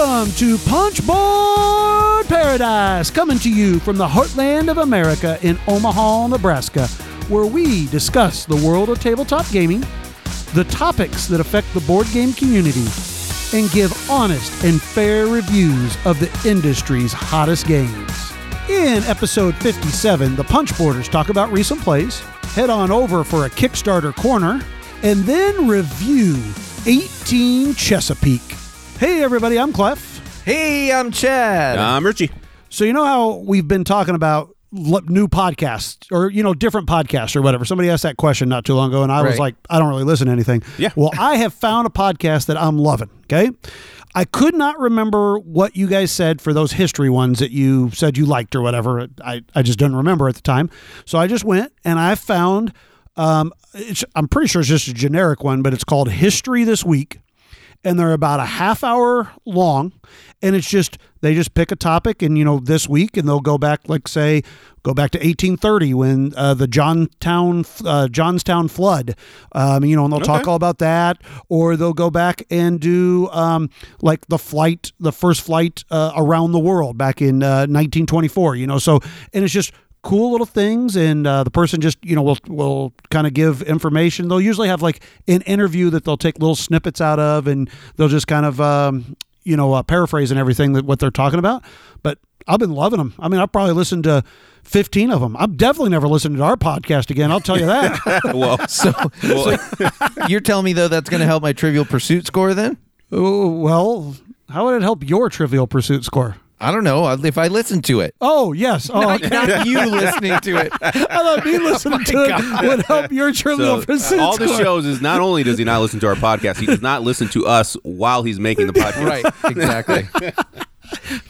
Welcome to Punchboard Paradise, coming to you from the heartland of America in Omaha, Nebraska, where we discuss the world of tabletop gaming, the topics that affect the board game community, and give honest and fair reviews of the industry's hottest games. In episode 57, the Punchboarders talk about recent plays, head on over for a Kickstarter corner, and then review 18 Chesapeake. Hey everybody, I'm Clef. Hey, I'm Chad. I'm Richie. So you know how we've been talking about new podcasts or, you know, different podcasts or whatever. Somebody asked that question not too long ago and I was like, I don't really listen to anything. Yeah. Well, I have found a podcast that I'm loving, okay? I could not remember what you guys said for those history ones that you said you liked or whatever. I just didn't remember at the time. So I just went and I found, I'm pretty sure it's just a generic one, but it's called History This Week. And they're about a half hour long, and it's just, they just pick a topic and, you know, this week, and they'll go back, like say, go back to 1830 when the Johnstown flood, you know, and they'll talk all about that, or they'll go back and do like the first flight around the world back in 1924, you know, so, and it's just cool little things, and the person just, you know, will kind of give information. They'll usually have like an interview that they'll take little snippets out of, and they'll just kind of paraphrase and everything that what they're talking about. But I've been loving them. I mean, I've probably listened to 15 of them. I'm definitely never listening to our podcast again. I'll tell you that. So you're telling me though that's going to help my Trivial Pursuit score then? Well, how would it help your Trivial Pursuit score? I don't know if I listen to it. Oh, yes. Oh, not you listening to it. I thought me listening to it would help your Trivial Pursuit score. All this shows is not only does he not listen to our podcast, he does not listen to us while he's making the podcast. Right, exactly.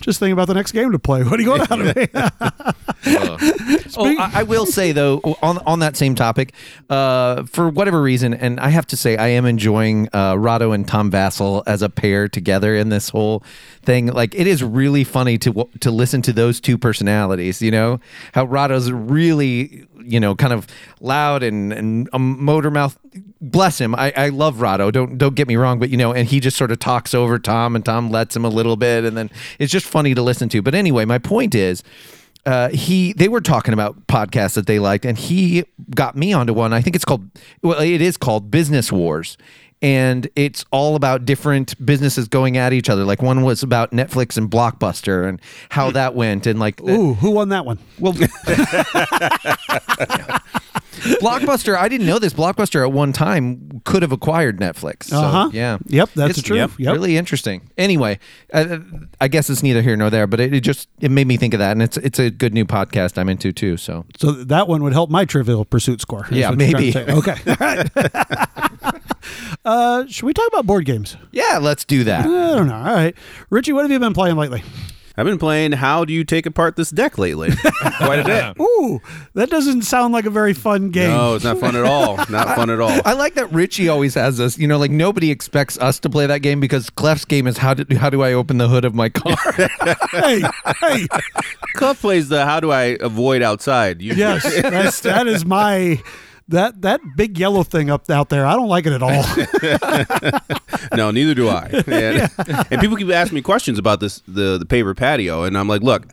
Just think about the next game to play. What are you going out of me? I will say, though, on that same topic, for whatever reason, and I have to say I am enjoying Rado and Tom Vassell as a pair together in this whole thing. Like, it is really funny to listen to those two personalities, you know? How Rado's really, you know, kind of loud and a motor mouth. Bless him. I love Rado. Don't get me wrong, but, you know, and he just sort of talks over Tom, and Tom lets him a little bit, and then it's just funny to listen to. But anyway, my point is, they were talking about podcasts that they liked, and he got me onto one. I think it is called Business Wars. And it's all about different businesses going at each other. Like, one was about Netflix and Blockbuster and how that went. And like, who won that one? Well, Blockbuster. I didn't know this. Blockbuster at one time could have acquired Netflix. So, yeah. Yep. That's true. Yep. Really interesting. Anyway, I guess it's neither here nor there, but it made me think of that, and it's a good new podcast I'm into too. So that one would help my Trivial Pursuit score. Yeah, maybe. Okay. All right. Should we talk about board games? Yeah, let's do that. I don't know. All right. Richie, what have you been playing lately? I've been playing How Do You Take Apart This Deck lately? Quite a bit. Ooh, that doesn't sound like a very fun game. No, it's not fun at all. Not fun at all. I like that Richie always has us. You know, like nobody expects us to play that game because Clef's game is how do I open the hood of my car? Hey. Clef plays the how do I avoid outside. Usually. Yes, that is my... That big yellow thing up out there, I don't like it at all. No, neither do I. And people keep asking me questions about this, the paper patio, and I'm like, look,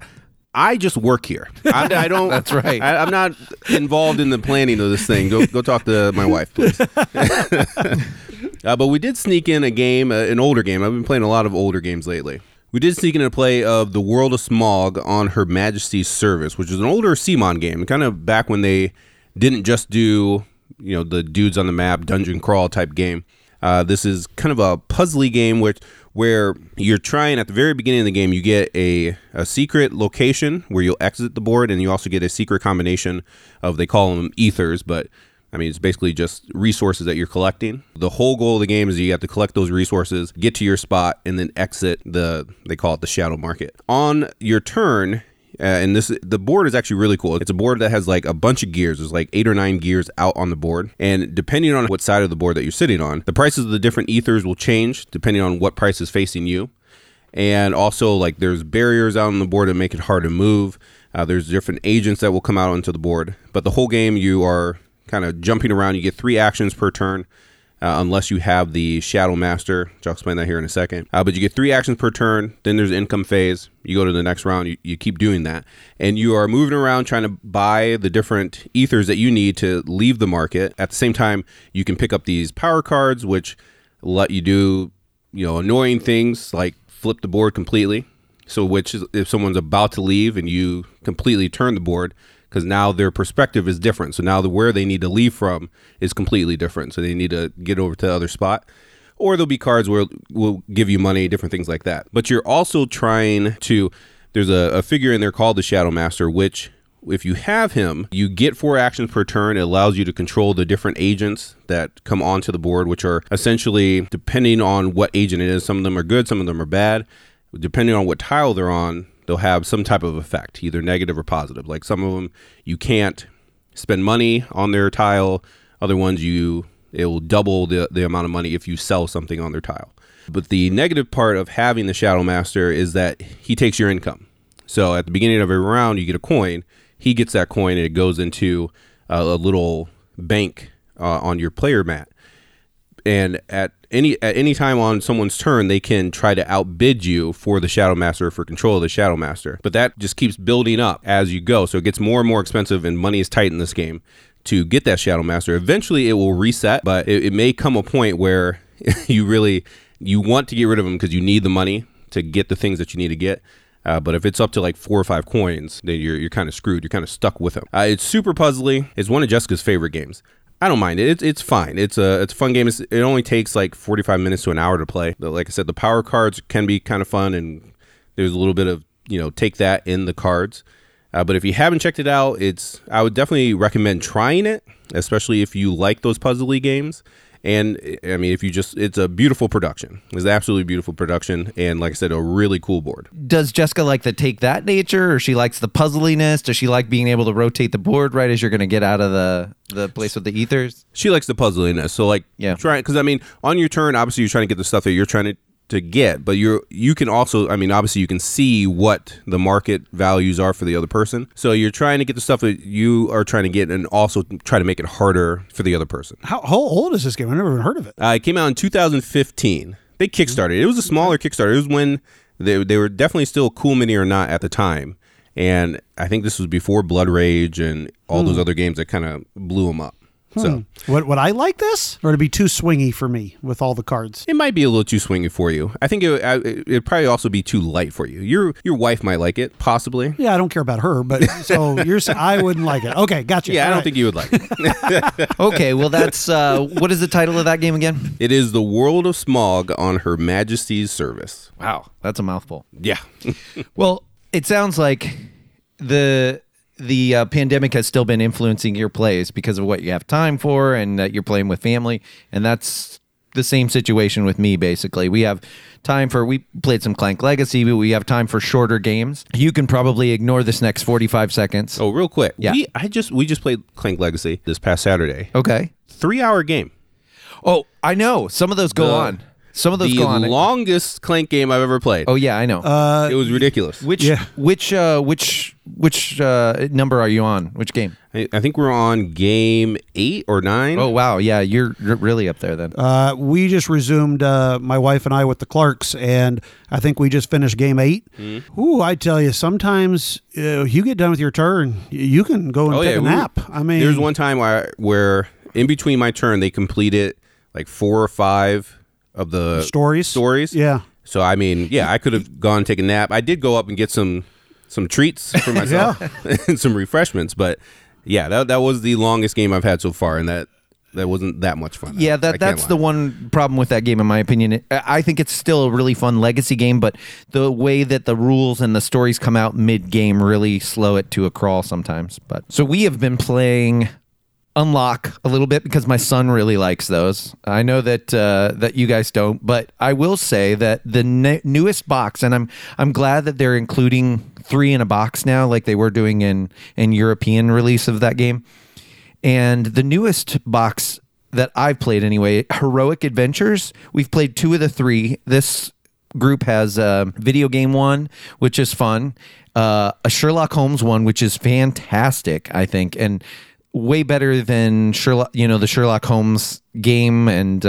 I just work here. I don't. That's right. I'm not involved in the planning of this thing. Go talk to my wife, please. But we did sneak in a game, an older game. I've been playing a lot of older games lately. We did sneak in a play of The World of Smog on Her Majesty's Service, which is an older CMON game, kind of back when they didn't just do, you know, the dudes on the map, dungeon crawl type game. This is kind of a puzzly game where you're trying, at the very beginning of the game, you get a secret location where you'll exit the board, and you also get a secret combination of, they call them ethers, but I mean, it's basically just resources that you're collecting. The whole goal of the game is you have to collect those resources, get to your spot, and then exit they call it the shadow market. On your turn... and the board is actually really cool. It's a board that has like a bunch of gears. There's like 8 or 9 gears out on the board. And depending on what side of the board that you're sitting on, the prices of the different ethers will change depending on what price is facing you. And also, like, there's barriers out on the board that make it hard to move. There's different agents that will come out onto the board. But the whole game, you are kind of jumping around. You get 3 actions per turn. unless you have the Shadow Master, which I'll explain that here in a second. But you get 3 actions per turn. Then there's income phase. You go to the next round. You keep doing that. And you are moving around trying to buy the different ethers that you need to leave the market. At the same time, you can pick up these power cards, which let you do, annoying things like flip the board completely. So which is if someone's about to leave and you completely turn the board, because now their perspective is different. So now where they need to leave from is completely different. So they need to get over to the other spot. Or there'll be cards where we'll give you money, different things like that. But you're also trying to, there's a figure in there called the Shadow Master, which if you have him, you get 4 actions per turn. It allows you to control the different agents that come onto the board, which are essentially, depending on what agent it is, some of them are good, some of them are bad. Depending on what tile they're on, they'll have some type of effect, either negative or positive. Like some of them, you can't spend money on their tile. Other ones, it will double the amount of money if you sell something on their tile. But the negative part of having the Shadow Master is that he takes your income. So at the beginning of every round, you get a coin. He gets that coin, and it goes into a little bank on your player mat. And at any time on someone's turn, they can try to outbid you for the Shadow Master, for control of the Shadow Master. But that just keeps building up as you go. So it gets more and more expensive, and money is tight in this game to get that Shadow Master. Eventually, it will reset, but it may come a point where you want to get rid of him because you need the money to get the things that you need to get. But if it's up to like 4 or 5 coins, then you're kind of screwed. You're kind of stuck with him. It's super puzzly. It's one of Jessica's favorite games. I don't mind it. It's fine. It's a fun game. It only takes like 45 minutes to an hour to play. But like I said, the power cards can be kind of fun, and there's a little bit of take that in the cards. But if you haven't checked it out, I would definitely recommend trying it, especially if you like those puzzly games. And I mean, it's a beautiful production. It's an absolutely beautiful production, and like I said, a really cool board. Does Jessica like the take that nature, or she likes the puzzliness? Does she like being able to rotate the board right as you're going to get out of the place with the ethers? She likes the puzzliness. So like, yeah, try it, because I mean, on your turn, obviously you're trying to get the stuff that you're trying to get, but you can also, I mean, obviously you can see what the market values are for the other person. So you're trying to get the stuff that you are trying to get, and also try to make it harder for the other person. How old is this game? I've never even heard of it. It came out in 2015. They kickstarted it. It was a smaller Kickstarter. It was when they were definitely still Cool Mini or Not at the time. And I think this was before Blood Rage and all those other games that kind of blew them up. So would I like this, or it'd be too swingy for me with all the cards? It might be a little too swingy for you. I think it'd probably also be too light for you. Your wife might like it, possibly. Yeah, I don't care about her, but so you're saying I wouldn't like it. Okay, gotcha. Yeah, all I don't think you would like it. Okay, well that's what is the title of that game again? It is The World of Smog on Her Majesty's Service. Wow, that's a mouthful. Yeah. Well, it sounds like the pandemic has still been influencing your plays because of what you have time for and that you're playing with family. And that's the same situation with me, basically. We have time for, we played some Clank Legacy, but we have time for shorter games. You can probably ignore this next 45 seconds. Oh, real quick. Yeah. We just played Clank Legacy this past Saturday. Okay. 3-hour game. Oh, I know. Some of those go on. Some of those go on. The longest Clank game I've ever played. Oh yeah, I know. It was ridiculous. Which number are you on? Which game? I think we're on game 8 or 9. Oh wow, yeah, you're really up there then. We just resumed my wife and I with the Clarks, and I think we just finished game 8. Mm-hmm. Ooh, I tell you, sometimes you get done with your turn, you can go and take a nap. I mean, there's one time where in between my turn they completed like 4 or 5. Of the stories, yeah. So I mean, yeah, I could have gone and taken a nap. I did go up and get some treats for myself and some refreshments, but yeah, that was the longest game I've had so far, and that wasn't that much fun. Yeah, that's the one problem with that game, in my opinion. I think it's still a really fun legacy game, but the way that the rules and the stories come out mid-game really slow it to a crawl sometimes. But so we have been playing Unlock a little bit because my son really likes those. I know that that you guys don't, but I will say that the newest box, and I'm glad that they're including 3 in a box now, like they were doing in European release of that game. And the newest box that I've played anyway, Heroic Adventures, we've played 2 of the 3. This group has video game one, which is fun, a Sherlock Holmes one, which is fantastic, I think, and way better than Sherlock, you know, the Sherlock Holmes game and,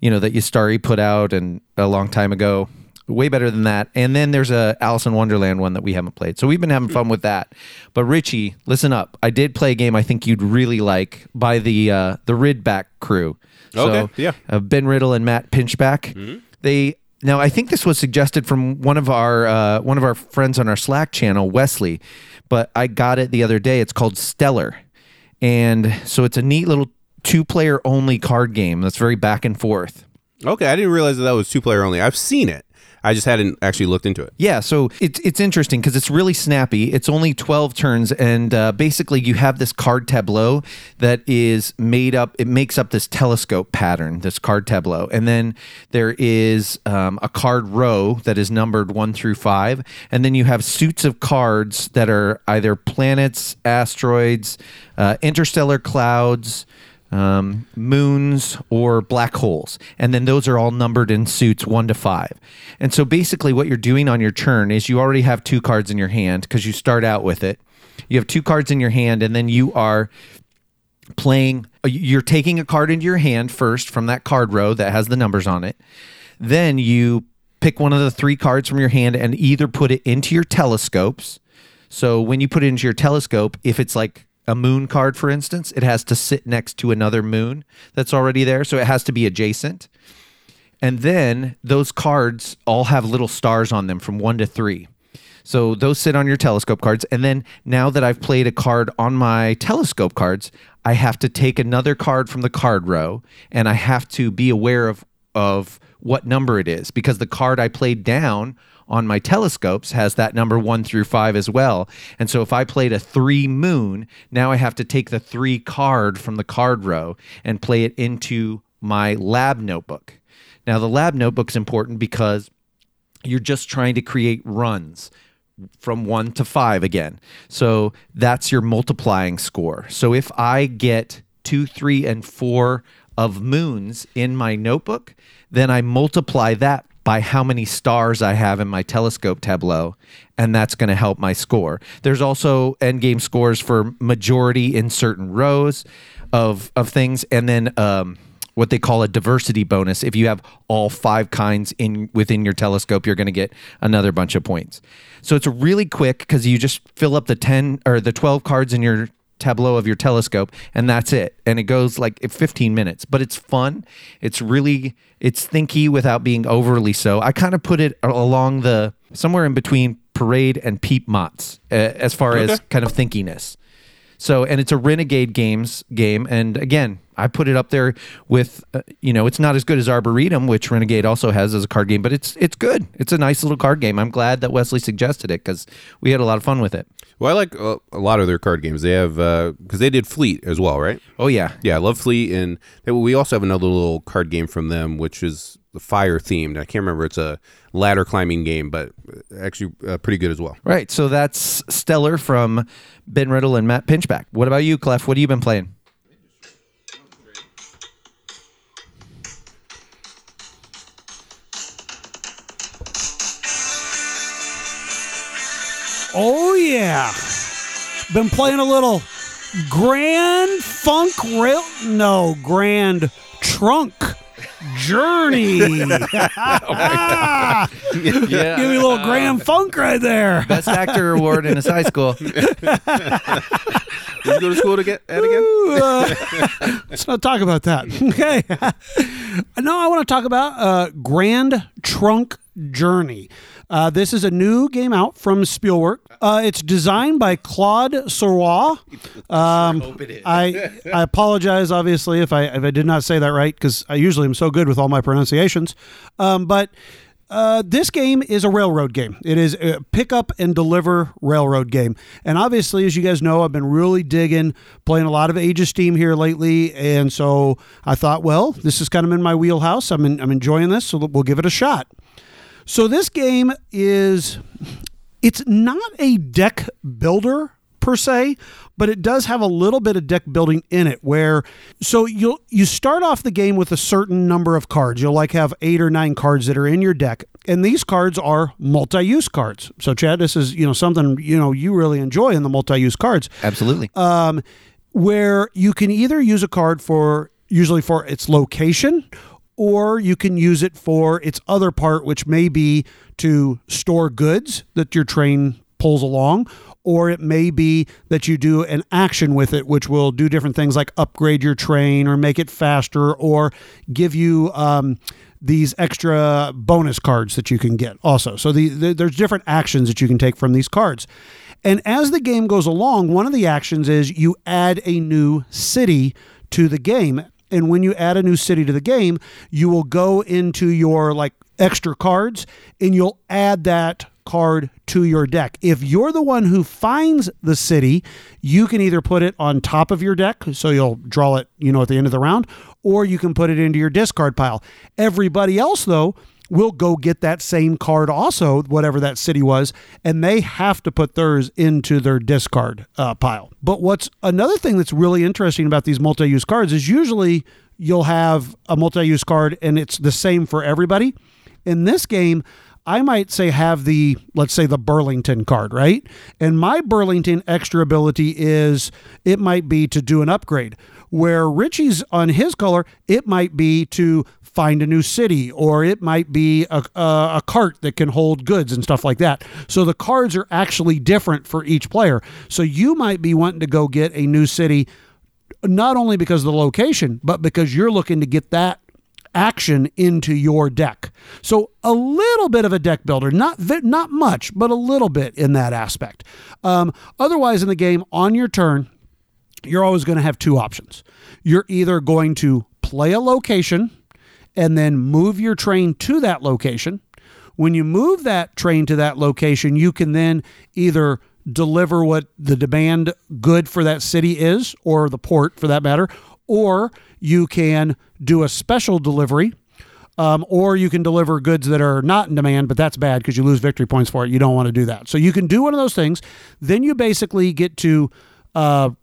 you know, that Yustari put out and a long time ago, way better than that. And then there's a Alice in Wonderland one that we haven't played. So we've been having fun with that. But Richie, listen up. I did play a game I think you'd really like by the Ridback crew. So, okay, yeah. Ben Riddle and Matt Pinchback. Mm-hmm. Now, I think this was suggested from one of our friends on our Slack channel, Wesley, but I got it the other day. It's called Stellar. And so it's a neat little two-player only card game that's very back and forth. Okay, I didn't realize that was two-player only. I've seen it. I just hadn't actually looked into it. Yeah, so it's interesting because it's really snappy. It's only 12 turns, and basically you have this card tableau that is made up. It makes up this telescope pattern, this card tableau. And then there is a card row that is numbered 1 through 5. And then you have suits of cards that are either planets, asteroids, interstellar clouds, moons, or black holes. And then those are all numbered in suits 1 to 5. And so basically what you're doing on your turn is you already have 2 cards in your hand because you start out with it. You have 2 cards in your hand, and then you are playing. You're taking a card into your hand first from that card row that has the numbers on it. Then you pick one of the 3 cards from your hand and either put it into your telescopes. So when you put it into your telescope, if it's like a moon card, for instance, it has to sit next to another moon that's already there, so it has to be adjacent. And then those cards all have little stars on them from 1 to 3. So those sit on your telescope cards. And then now that I've played a card on my telescope cards, I have to take another card from the card row, and I have to be aware of what number it is, because the card I played down on my telescopes has that number 1 through 5 as well. And so if I played a 3 moon, now I have to take the 3 card from the card row and play it into my lab notebook. Now the lab notebook's important because you're just trying to create runs from 1 to 5 again. So that's your multiplying score. So if I get 2, 3, and 4 of moons in my notebook, then I multiply that by how many stars I have in my telescope tableau, and that's going to help my score. There's also endgame scores for majority in certain rows of things, and then what they call a diversity bonus. If you have all 5 kinds within your telescope, you're going to get another bunch of points. So it's really quick because you just fill up the 10 or the 12 cards in your tableau of your telescope, and that's it. And it goes like 15 minutes, but it's fun. It's thinky without being overly so. I kind of put it along somewhere in between Parade and Peep Mots as far as kind of thinkiness. So, and it's a Renegade Games game. And again, I put it up there with, it's not as good as Arboretum, which Renegade also has as a card game, but it's good. It's a nice little card game. I'm glad that Wesley suggested it because we had a lot of fun with it. Well, I like a lot of their card games. They have, because they did Fleet as well, right? Oh, yeah. Yeah, I love Fleet. And we also have another little card game from them, which is fire themed. I can't remember. It's a ladder climbing game, but actually pretty good as well. Right. So that's Stellar from Ben Riddle and Matt Pinchback. What about you, Clef? What have you been playing? Oh, yeah. Been playing a little Grand Trunk Journey. Yeah. Give me a little Grand Funk right there. Best actor award in his high school. Did you go to school to get that again? Let's not talk about that. Okay. No, I want to talk about Grand Trunk Journey. This is a new game out from Spielwerk. It's designed by Claude Serrois. I hope it is. I apologize, obviously, if I did not say that right, because I usually am so good with all my pronunciations. But this game is a railroad game. It is a pick up and deliver railroad game. And obviously, as you guys know, I've been really digging playing a lot of Age of Steam here lately. And so I thought, well, this is kind of in my wheelhouse. I'm enjoying this, so we'll give it a shot. So this game it's not a deck builder per se, but it does have a little bit of deck building in it where, so you start off the game with a certain number of cards. You'll have 8 or 9 cards that are in your deck. And these cards are multi-use cards. So Chad, this is, something, you really enjoy in the multi-use cards. Absolutely. where you can either use a card for, usually for its location, or you can use it for its other part, which may be to store goods that your train pulls along, or it may be that you do an action with it, which will do different things like upgrade your train or make it faster or give you these extra bonus cards that you can get also. So there's different actions that you can take from these cards. And as the game goes along, one of the actions is you add a new city to the game. And when you add a new city to the game, you will go into your like extra cards and you'll add that card to your deck. If you're the one who finds the city, you can either put it on top of your deck, so you'll draw it, at the end of the round, or you can put it into your discard pile. Everybody else, though, will go get that same card also, whatever that city was, and they have to put theirs into their discard pile. But what's another thing that's really interesting about these multi-use cards is usually you'll have a multi-use card and it's the same for everybody. In this game, I might say have the Burlington card, right? And my Burlington extra ability is, it might be to do an upgrade. Where Richie's on his color, it might be to find a new city, or it might be a cart that can hold goods and stuff like that. So the cards are actually different for each player. So you might be wanting to go get a new city, not only because of the location, but because you're looking to get that action into your deck. So a little bit of a deck builder, not much, but a little bit in that aspect. Otherwise in the game, on your turn, you're always going to have two options. You're either going to play a location and then move your train to that location. When you move that train to that location, you can then either deliver what the demand good for that city is, or the port for that matter, or you can do a special delivery, or you can deliver goods that are not in demand, but that's bad because you lose victory points for it. You don't want to do that. So you can do one of those things. Then you basically get to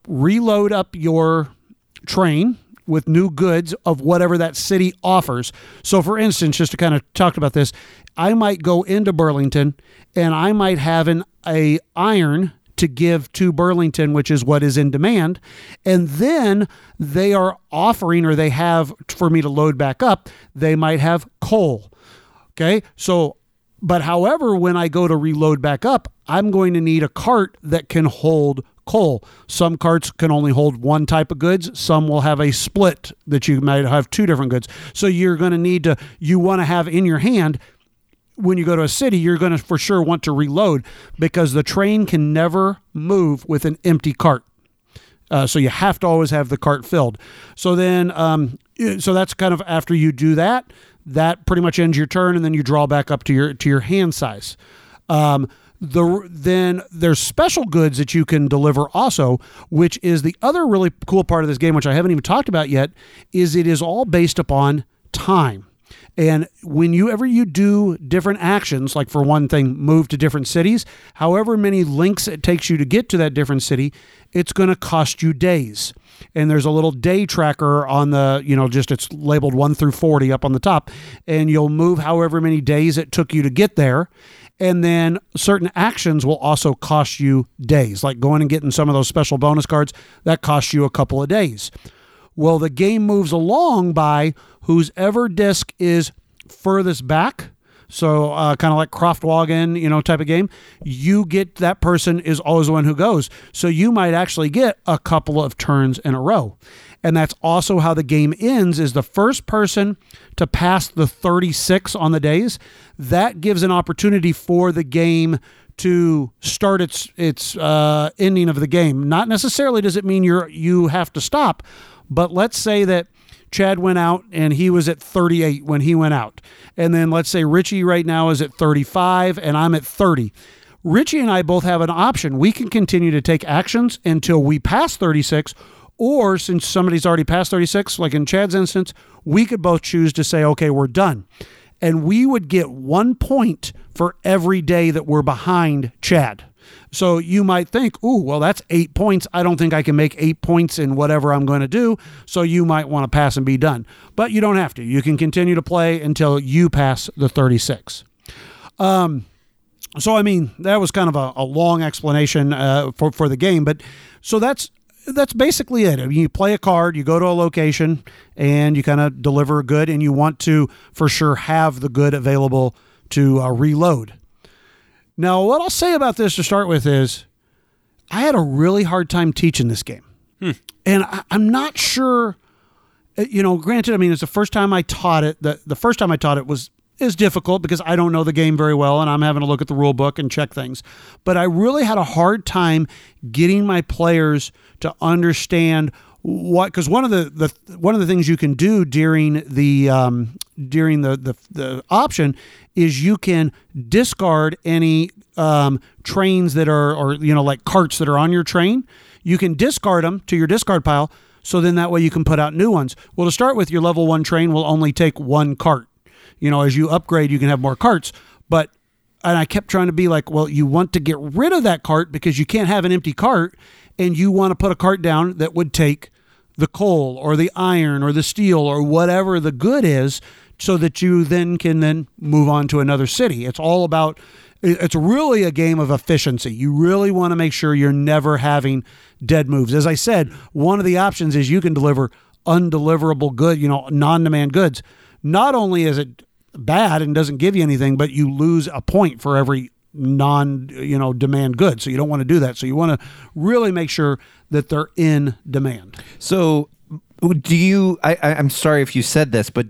reload up your train with new goods of whatever that city offers. So for instance, just to kind of talk about this, I might go into Burlington and I might have an iron to give to Burlington, which is what is in demand. And then they are offering, or they have for me to load back up, they might have coal. Okay. So, but however, when I go to reload back up, I'm going to need a cart that can hold coal. Some carts can only hold one type of goods. Some will have a split that you might have two different goods. So you're going to need to, you want to have in your hand, when you go to a city, you're going to for sure want to reload, because the train can never move with an empty cart. So you have to always have the cart filled. So then, so that's kind of after you do that, that pretty much ends your turn, and then you draw back up to your hand size. Then there's special goods that you can deliver also, which is the other really cool part of this game, which I haven't even talked about yet, is it is all based upon time. And whenever you do different actions, like for one thing, move to different cities, however many links it takes you to get to that different city, it's going to cost you days. And there's a little day tracker on the, it's labeled 1 through 40 up on the top, and you'll move however many days it took you to get there. And then certain actions will also cost you days, like going and getting some of those special bonus cards that cost you a couple of days. Well, the game moves along by whosever disc is furthest back. So kind of like Croftwagen, type of game. You get that person is always the one who goes. So you might actually get a couple of turns in a row. And that's also how the game ends, is the first person to pass the 36 on the days. That gives an opportunity for the game to start its ending of the game. Not necessarily does it mean you have to stop, but let's say that Chad went out and he was at 38 when he went out. And then let's say Richie right now is at 35 and I'm at 30. Richie and I both have an option. We can continue to take actions until we pass 36, or since somebody's already passed 36, like in Chad's instance, we could both choose to say, okay, we're done. And we would get 1 point for every day that we're behind Chad. So you might think, that's 8 points. I don't think I can make 8 points in whatever I'm going to do. So you might want to pass and be done. But you don't have to. You can continue to play until you pass the 36. So, that was kind of a long explanation for the game. But so that's that's basically it. I mean, you play a card, you go to a location, and you kind of deliver good, and you want to, for sure, have the good available to reload. Now, what I'll say about this to start with is I had a really hard time teaching this game. And I'm not sure, you know, granted, I mean, it's the first time I taught it. The first time I taught it is difficult because I don't know the game very well, and I'm having to look at the rule book and check things. But I really had a hard time getting my players to understand what, because one of the things you can do during the option is you can discard any trains that are, or, you know, like carts that are on your train. You can discard them to your discard pile, so then that way you can put out new ones. Well, to start with, your level 1 train will only take one cart. You know, as you upgrade, you can have more carts. But, and I kept trying to be like, well, you want to get rid of that cart because you can't have an empty cart, and you want to put a cart down that would take the coal or the iron or the steel or whatever the good is, so that you then can then move on to another city. It's all about, it's really a game of efficiency. You really want to make sure you're never having dead moves. As I said, one of the options is you can deliver undeliverable good, you know, non-demand goods. Not only is it bad and doesn't give you anything, but you lose a point for every non-demand good. So you don't want to do that. So you want to really make sure that they're in demand. So do you, I'm sorry if you said this, but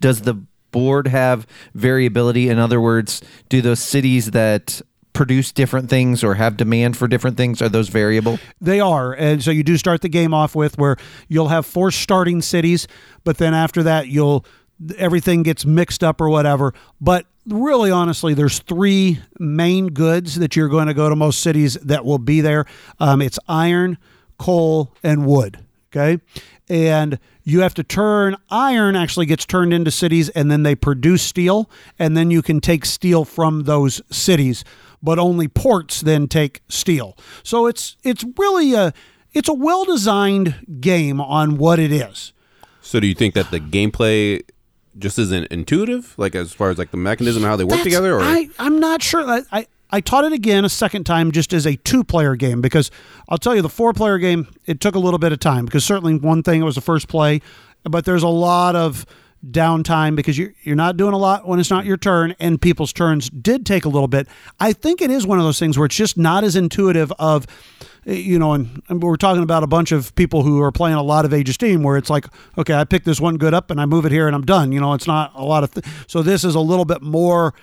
does the board have variability? In other words, do those cities that produce different things or have demand for different things, are those variable? They are. And so you do start the game off with where you'll have 4 starting cities, but then after that everything gets mixed up or whatever. But really, honestly, there's 3 main goods that you're going to go to most cities that will be there. It's iron, coal, and wood. Okay. And you have to turn, iron actually gets turned into cities, and then they produce steel, and then you can take steel from those cities, but only ports then take steel. So it's really a well-designed game on what it is. So do you think that the gameplay just isn't intuitive, like as far as like the mechanism, how they work together? Or I'm not sure. I taught it again a second time just as a 2-player game, because I'll tell you, the 4-player game, it took a little bit of time, because certainly one thing, it was the first play, but there's a lot of downtime because you're not doing a lot when it's not your turn, and people's turns did take a little bit. I think it is one of those things where it's just not as intuitive of, you know, and we're talking about a bunch of people who are playing a lot of Age of Steam, where it's like, okay, I pick this one good up and I move it here and I'm done. You know, it's not a lot of, so this is a little bit more,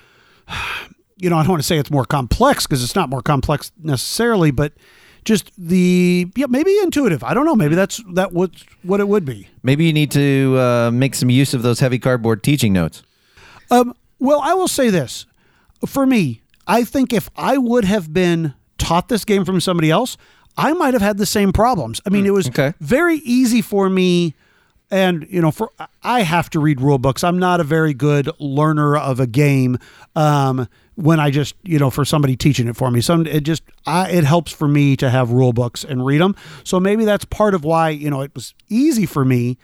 you know, I don't want to say it's more complex, because it's not more complex necessarily, but just maybe intuitive. I don't know. Maybe that's what it would be. Maybe you need to make some use of those heavy cardboard teaching notes. Well, I will say this. For me, I think if I would have been taught this game from somebody else, I might have had the same problems. I mean, it was very easy for me. And, you know, I have to read rule books. I'm not a very good learner of a game when I just, you know, for somebody teaching it for me. So it helps for me to have rule books and read them. So maybe that's part of why, you know, it was easy for me,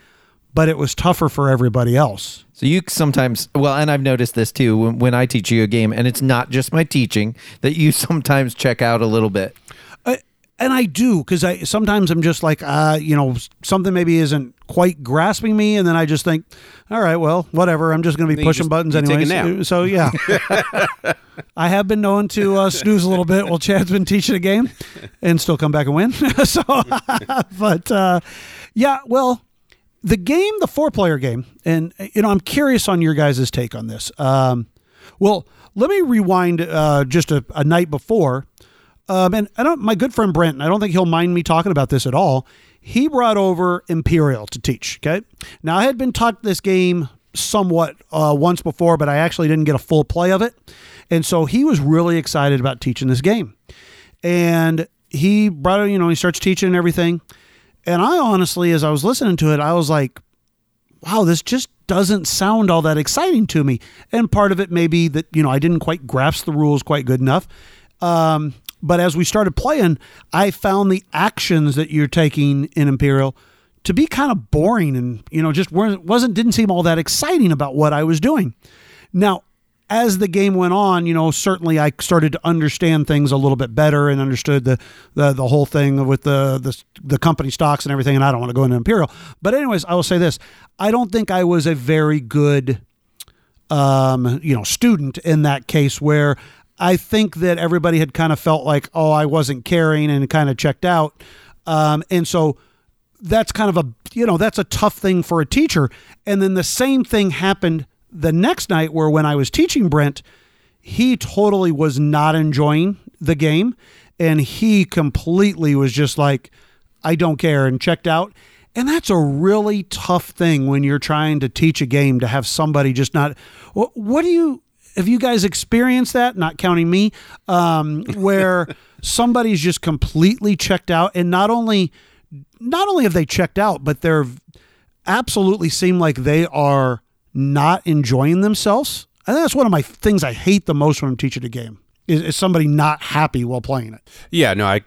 but it was tougher for everybody else. So you sometimes, well, and I've noticed this too, when I teach you a game, and it's not just my teaching, that you sometimes check out a little bit. And I do, because sometimes I'm just like, you know, something maybe isn't quite grasping me, and then I just think, all right, well, whatever, I'm just going to be pushing buttons anyway. So yeah. I have been known to snooze a little bit while Chad's been teaching a game and still come back and win. So, but yeah, well, the game, the 4-player game, and, you know, I'm curious on your guys' take on this. Well, let me rewind just a night before. And my good friend Brent, I don't think he'll mind me talking about this at all, he brought over Imperial to teach, okay? Now, I had been taught this game somewhat once before, but I actually didn't get a full play of it. And so he was really excited about teaching this game. And he brought it, you know, he starts teaching and everything. And I honestly, as I was listening to it, I was like, wow, this just doesn't sound all that exciting to me. And part of it may be that, you know, I didn't quite grasp the rules quite good enough. But as we started playing, I found the actions that you're taking in Imperial to be kind of boring, and, you know, just didn't seem all that exciting about what I was doing. Now, as the game went on, you know, certainly I started to understand things a little bit better and understood the whole thing with the company stocks and everything. And I don't want to go into Imperial, but anyways, I will say this: I don't think I was a very good, student in that case, where I think that everybody had kind of felt like, oh, I wasn't caring and kind of checked out, and so. That's kind of that's a tough thing for a teacher. And then the same thing happened the next night where when I was teaching Brent, he totally was not enjoying the game. And he completely was just like, I don't care, and checked out. And that's a really tough thing when you're trying to teach a game, to have somebody just not, have you guys experienced that? Not counting me, where somebody's just completely checked out. And not only have they checked out, but they're absolutely seem like they are not enjoying themselves. And that's one of my things I hate the most when I'm teaching a game is somebody not happy while playing it. Yeah, no, I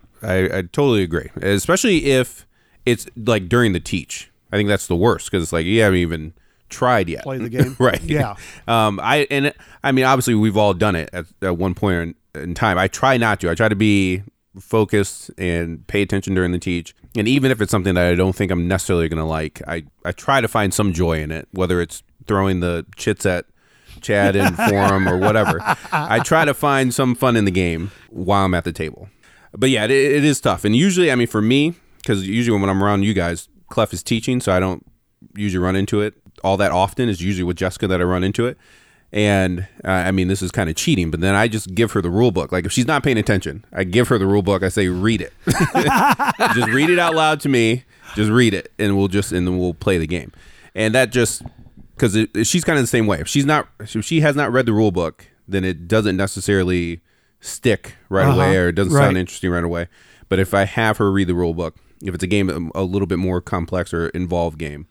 totally agree. Especially if it's like during the teach. I think that's the worst because it's like, you haven't even tried yet. Play the game. Right. Yeah. Obviously we've all done it at one point in time. I try not to. I try to be focused and pay attention during the teach. And even if it's something that I don't think I'm necessarily going to like, I try to find some joy in it, whether it's throwing the chits at Chad in forum or whatever. I try to find some fun in the game while I'm at the table. But yeah, it is tough. And usually, for me, because usually when I'm around you guys, Clef is teaching, so I don't usually run into it all that often. It's usually with Jessica that I run into it. And this is kind of cheating, but then I just give her the rule book. Like if she's not paying attention, I give her the rule book. I say, read it. Just read it out loud to me. Just read it. And we'll play the game. And that just, because she's kind of the same way. If she has not read the rule book, then it doesn't necessarily stick right away, or it doesn't sound interesting right away. But if I have her read the rule book, if it's a game, a little bit more complex or involved game,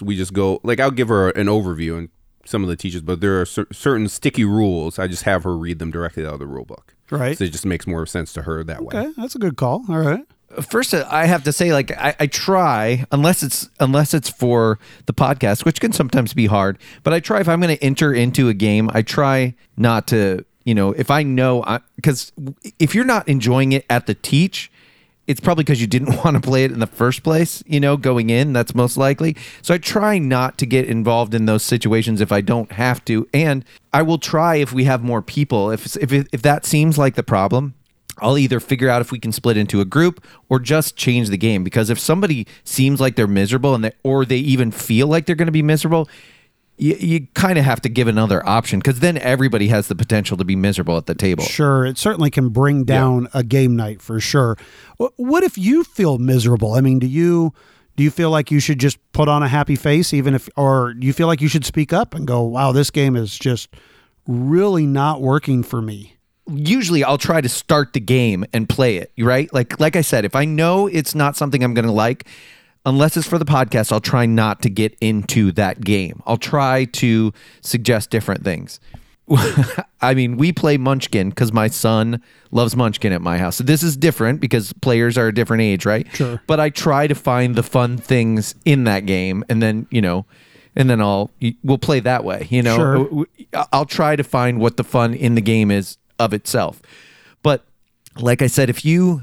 we just go, like I'll give her an overview and some of the teachers, but there are certain sticky rules. I just have her read them directly out of the rule book. Right. So it just makes more sense to her that way. Okay, that's a good call. All right. First, I have to say, like, I try, unless it's for the podcast, which can sometimes be hard, but I try, if I'm going to enter into a game, I try not to, if I know, because if you're not enjoying it at the teach, it's probably because you didn't want to play it in the first place, going in, that's most likely. So I try not to get involved in those situations if I don't have to. And I will try, if we have more people, if that seems like the problem, I'll either figure out if we can split into a group or just change the game. Because if somebody seems like they're miserable or they even feel like they're going to be miserable, you kind of have to give another option, because then everybody has the potential to be miserable at the table. Sure. It certainly can bring down a game night for sure. What if you feel miserable? Do you feel like you should just put on a happy face, or do you feel like you should speak up and go, wow, this game is just really not working for me? Usually I'll try to start the game and play it, right? Like I said, if I know it's not something I'm going to like, unless it's for the podcast, I'll try not to get into that game. I'll try to suggest different things. We play Munchkin because my son loves Munchkin at my house. So this is different because players are a different age, right? Sure. But I try to find the fun things in that game, and then, we'll play that way, Sure. I'll try to find what the fun in the game is of itself. But like I said, if you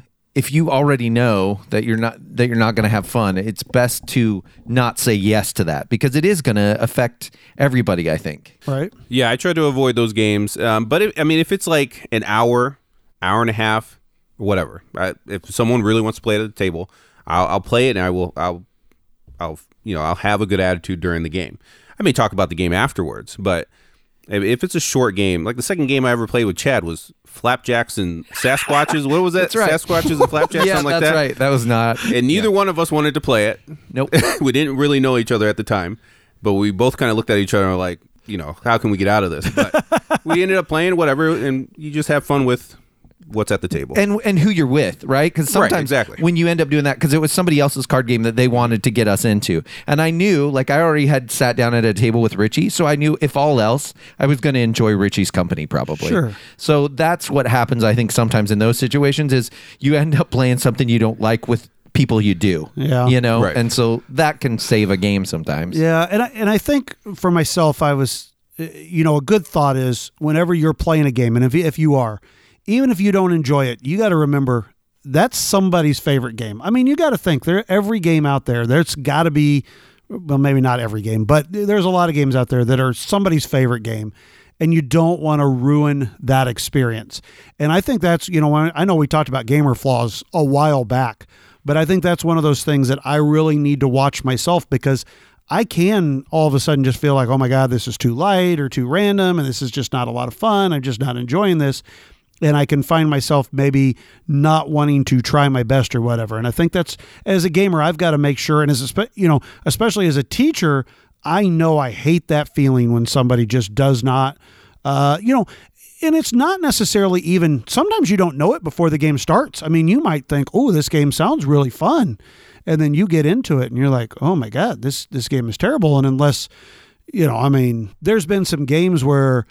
already know that you're not going to have fun, it's best to not say yes to that, because it is going to affect everybody, I think. Right. Yeah, I try to avoid those games. But if it's like an hour, hour and a half, whatever. If someone really wants to play it at the table, I'll play it, and I'll have a good attitude during the game. I may talk about the game afterwards, but if it's a short game, like the second game I ever played with Chad was Flapjacks and Sasquatches. What was that? That's right. Sasquatches and Flapjacks, yeah, something like that. That's right. That was not. And neither one of us wanted to play it. Nope. We didn't really know each other at the time, but we both kind of looked at each other and were like, how can we get out of this? But we ended up playing whatever, and you just have fun with what's at the table and who you're with, right? Because sometimes when you end up doing that, because it was somebody else's card game that they wanted to get us into, and I knew, like, I already had sat down at a table with Richie, so I knew if all else I was going to enjoy Richie's company, probably. Sure. So that's what happens, I think, sometimes in those situations, is you end up playing something you don't like with people you do. Yeah. Right. And so that can save a game sometimes. Yeah. And I think for myself, I was you know, a good thought is whenever you're playing a game, and if you are, even if you don't enjoy it, you got to remember that's somebody's favorite game. I mean, you got to think every game out there, there's got to be, well, maybe not every game, but there's a lot of games out there that are somebody's favorite game, and you don't want to ruin that experience. And I think that's, you know, I know we talked about gamer flaws a while back, but I think that's one of those things that I really need to watch myself, because I can all of a sudden just feel like, oh my God, this is too light or too random, and this is just not a lot of fun. I'm just not enjoying this. And I can find myself maybe not wanting to try my best or whatever. And I think that's, as a gamer, I've got to make sure, and as a, you know, especially as a teacher, I know I hate that feeling when somebody just does not, you know, and it's not necessarily even, sometimes you don't know it before the game starts. I mean, you might think, oh, this game sounds really fun. And then you get into it and you're like, oh my God, this game is terrible. And unless, you know, I mean, there's been some games where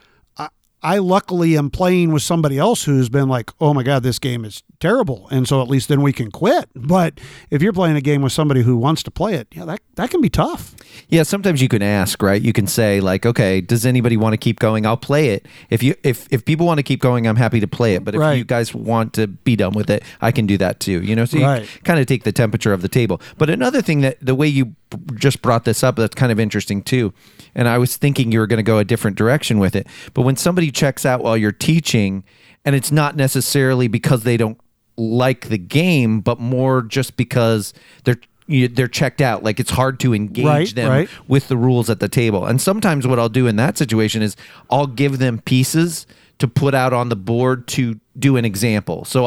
I luckily am playing with somebody else who's been like, oh my God, this game is terrible. And so at least then we can quit. But if you're playing a game with somebody who wants to play it, yeah, that can be tough. Yeah, sometimes you can ask, right? You can say like, okay, does anybody want to keep going? I'll play it. If people want to keep going, I'm happy to play it. But if you guys want to be done with it, I can do that too. You know, so you kind of take the temperature of the table. But another thing that the way you just brought this up, that's kind of interesting too. And I was thinking you were going to go a different direction with it. But when somebody checks out while you're teaching, and it's not necessarily because they don't like the game, but more just because they're checked out. Like it's hard to engage them with the rules at the table. And sometimes what I'll do in that situation is I'll give them pieces to put out on the board to do an example. So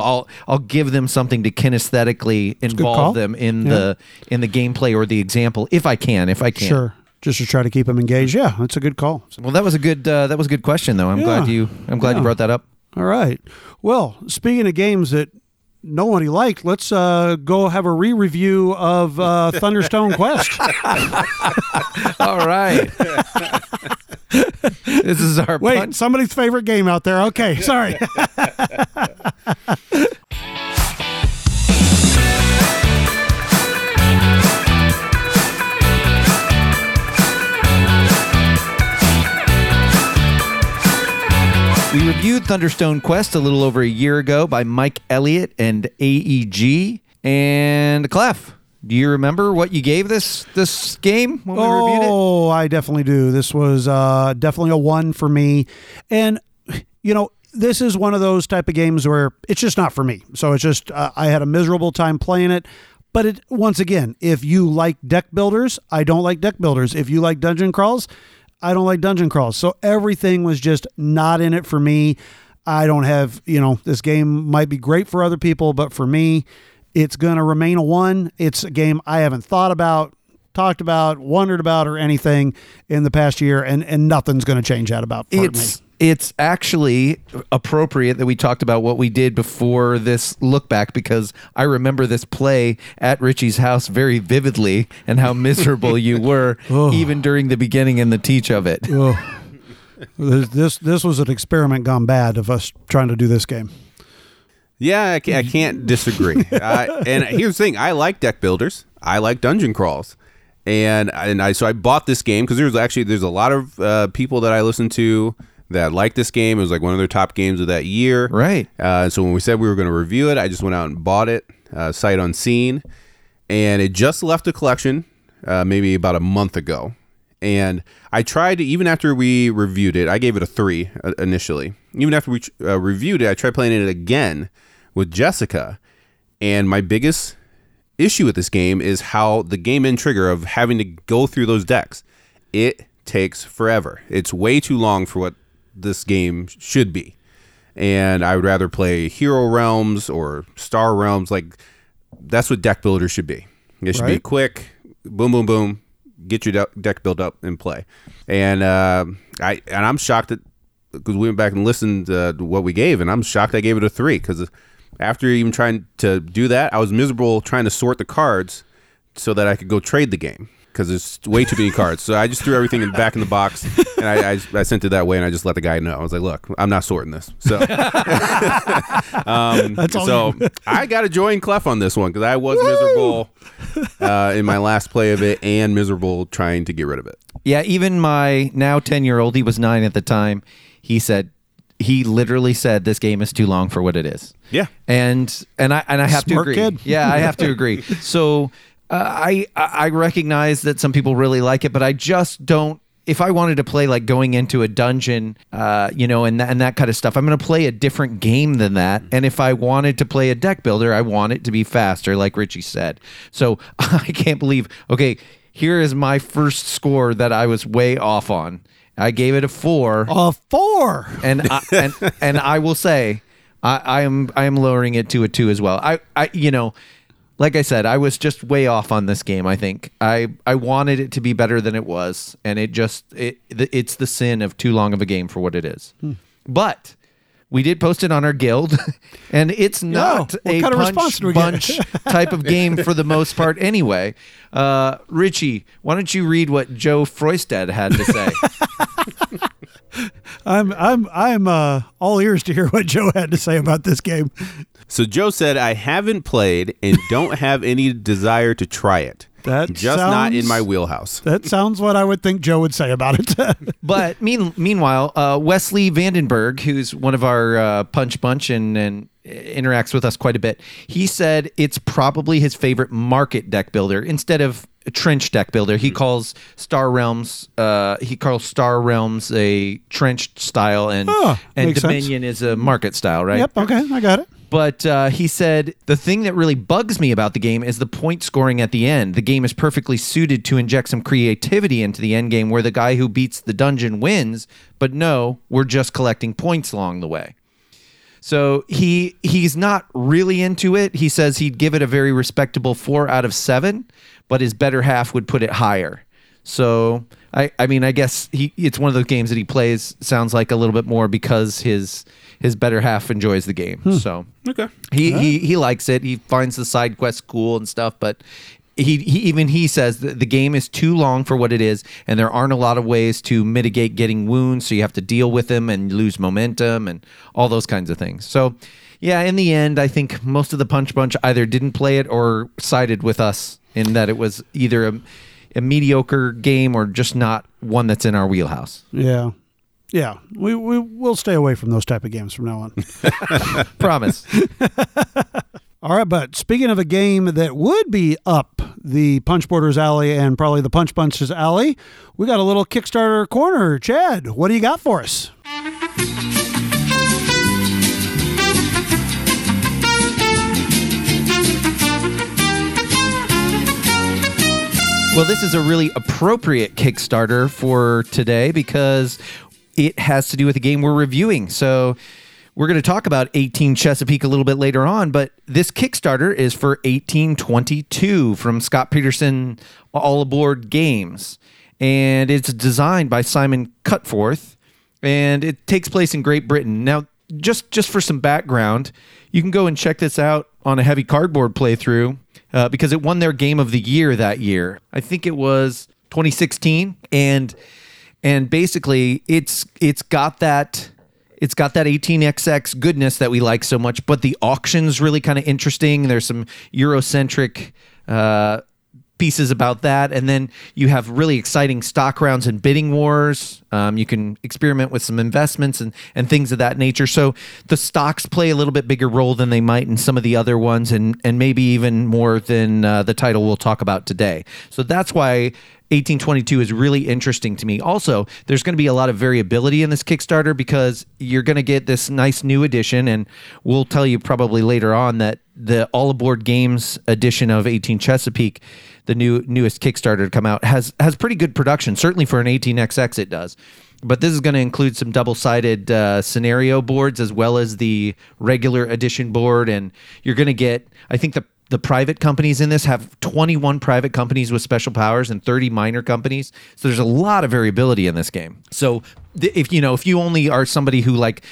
I'll give them something to kinesthetically involve them in the gameplay or the example if I can. Sure. Just to try to keep them engaged. Yeah, that's a good call. Well, that was a good question though. I'm glad you brought that up. All right. Well, speaking of games that nobody liked, let's go have a re-review of Thunderstone Quest. All right. This is our somebody's favorite game out there. Okay, sorry. We reviewed Thunderstone Quest a little over a year ago by Mike Elliott and AEG. And Clef, do you remember what you gave this game when we reviewed it? Oh, I definitely do. This was definitely a 1 for me. And, you know, this is one of those type of games where it's just not for me. So it's just I had a miserable time playing it. But it, once again, if you like deck builders, I don't like deck builders. If you like dungeon crawls, I don't like dungeon crawls. So everything was just not in it for me. I don't have, you know, this game might be great for other people, but for me, it's going to remain a 1. It's a game I haven't thought about, talked about, wondered about, or anything in the past year, and nothing's going to change that about me. It's actually appropriate that we talked about what we did before this look back, because I remember this play at Richie's house very vividly and how miserable you were even during the beginning and the teach of it. This was an experiment gone bad of us trying to do this game. Yeah, I can't disagree. And here's the thing. I like deck builders. I like dungeon crawls. And I bought this game because there's a lot of people that I listen to that liked this game. It was like one of their top games of that year. Right. So when we said we were going to review it, I just went out and bought it, sight unseen. And it just left the collection maybe about a month ago. And I tried to, even after we reviewed it, I gave it a 3 initially. Even after we reviewed it, I tried playing it again with Jessica. And my biggest issue with this game is how the game end trigger of having to go through those decks. It takes forever. It's way too long for what this game should be, and I would rather play Hero Realms or Star Realms. Like, that's what deck builder should be. It should be quick, boom, boom, boom, get your deck built up and play. And I'm shocked that, because we went back and listened to what we gave, and I'm shocked I gave it a 3, because after even trying to do that, I was miserable trying to sort the cards so that I could go trade the game. because there's way too many cards. So I just threw everything back in the box, and I sent it that way, and I just let the guy know. I was like, look, I'm not sorting this. So I got to join Clef on this one because I was miserable in my last play of it and miserable trying to get rid of it. Yeah, even my now 10-year-old, he was 9 at the time, he literally said this game is too long for what it is. Yeah. And I have Smart to agree. Kid. Yeah, I have to agree. So I recognize that some people really like it, but I just don't. If I wanted to play like going into a dungeon, and that kind of stuff, I'm going to play a different game than that. And if I wanted to play a deck builder, I want it to be faster, like Richie said. So I can't believe, okay, here is my first score that I was way off on. I gave it a 4. A 4. And I will say, I am lowering it to a 2 as well. Like I said, I was just way off on this game. I think I wanted it to be better than it was, and it's the sin of too long of a game for what it is. But we did post it on our guild, and it's not a punch type of game for the most part anyway. Richie, why don't you read what Joe Freustad had to say? I'm all ears to hear what Joe had to say about this game. So Joe said, I haven't played and don't have any desire to try it. Not in my wheelhouse. That sounds what I would think Joe would say about it. But meanwhile, Wesley Vandenberg, who's one of our Punch Bunch and interacts with us quite a bit, he said it's probably his favorite market deck builder instead of a trench deck builder. He calls Star Realms a trench style, and Dominion is a market style, right? Yep, okay, I got it. But he said, the thing that really bugs me about the game is the point scoring at the end. The game is perfectly suited to inject some creativity into the end game where the guy who beats the dungeon wins, but no, we're just collecting points along the way. So he's not really into it. He says he'd give it a very respectable 4 out of 7, but his better half would put it higher. So, I guess it's one of those games that he plays, sounds like, a little bit more because his better half enjoys the game. So okay. He likes it. He finds the side quests cool and stuff, but he says that the game is too long for what it is, and there aren't a lot of ways to mitigate getting wounds, so you have to deal with them and lose momentum and all those kinds of things. So, yeah, in the end, I think most of the Punch Bunch either didn't play it or sided with us in that it was either a mediocre game or just not one that's in our wheelhouse. Yeah. We will stay away from those type of games from now on. Promise. All right, but speaking of a game that would be up the Punch Boarders alley and probably the Punch Bunch's alley, we got a little Kickstarter corner. Chad, what do you got for us? Well, this is a really appropriate Kickstarter for today because it has to do with a game we're reviewing. So we're going to talk about 18 Chesapeake a little bit later on, but this Kickstarter is for 1822 from Scott Peterson, All Aboard Games. And it's designed by Simon Cutforth, and it takes place in Great Britain. Now, just for some background, you can go and check this out on a Heavy Cardboard playthrough. Because it won their game of the year that year. I think it was 2016, and basically it's got that 18XX goodness that we like so much, but the auction's really kind of interesting. There's some Eurocentric pieces about that, and then you have really exciting stock rounds and bidding wars. You can experiment with some investments and things of that nature. So the stocks play a little bit bigger role than they might in some of the other ones, and maybe even more than the title we'll talk about today. So that's why 1822 is really interesting to me. Also, there's going to be a lot of variability in this Kickstarter because you're going to get this nice new edition, and we'll tell you probably later on that the All Aboard Games edition of 18 Chesapeake, the newest Kickstarter to come out, has pretty good production. Certainly for an 18XX it does. But this is going to include some double-sided scenario boards as well as the regular edition board. And you're going to get, I think the private companies in this have 21 private companies with special powers and 30 minor companies. So there's a lot of variability in this game. So if you only are somebody who like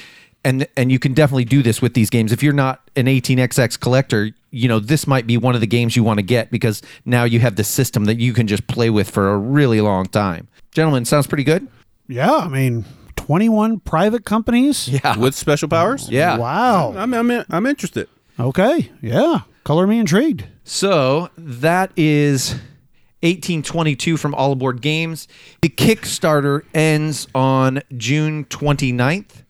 And you can definitely do this with these games. If you're not an 18XX collector, you know, this might be one of the games you want to get because now you have the system that you can just play with for a really long time. Gentlemen, sounds pretty good? Yeah, I mean, 21 private companies? Yeah. With special powers? Yeah. Wow. I'm interested. Okay, yeah. Color me intrigued. So that is 1822 from All Aboard Games. The Kickstarter ends on June 29th.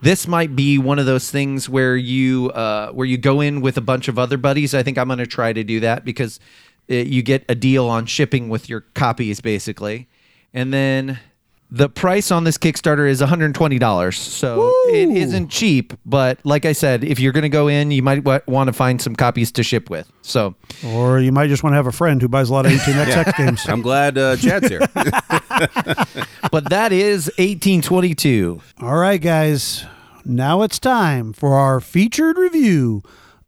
This might be one of those things where you go in with a bunch of other buddies. I think I'm going to try to do that because you get a deal on shipping with your copies, basically. And then the price on this Kickstarter is $120. So Woo! It isn't cheap. But like I said, if you're going to go in, you might want to find some copies to ship with. So, or you might just want to have a friend who buys a lot of 18XX games. I'm glad Chad's here. But that is 1822. All right, guys. Now it's time for our featured review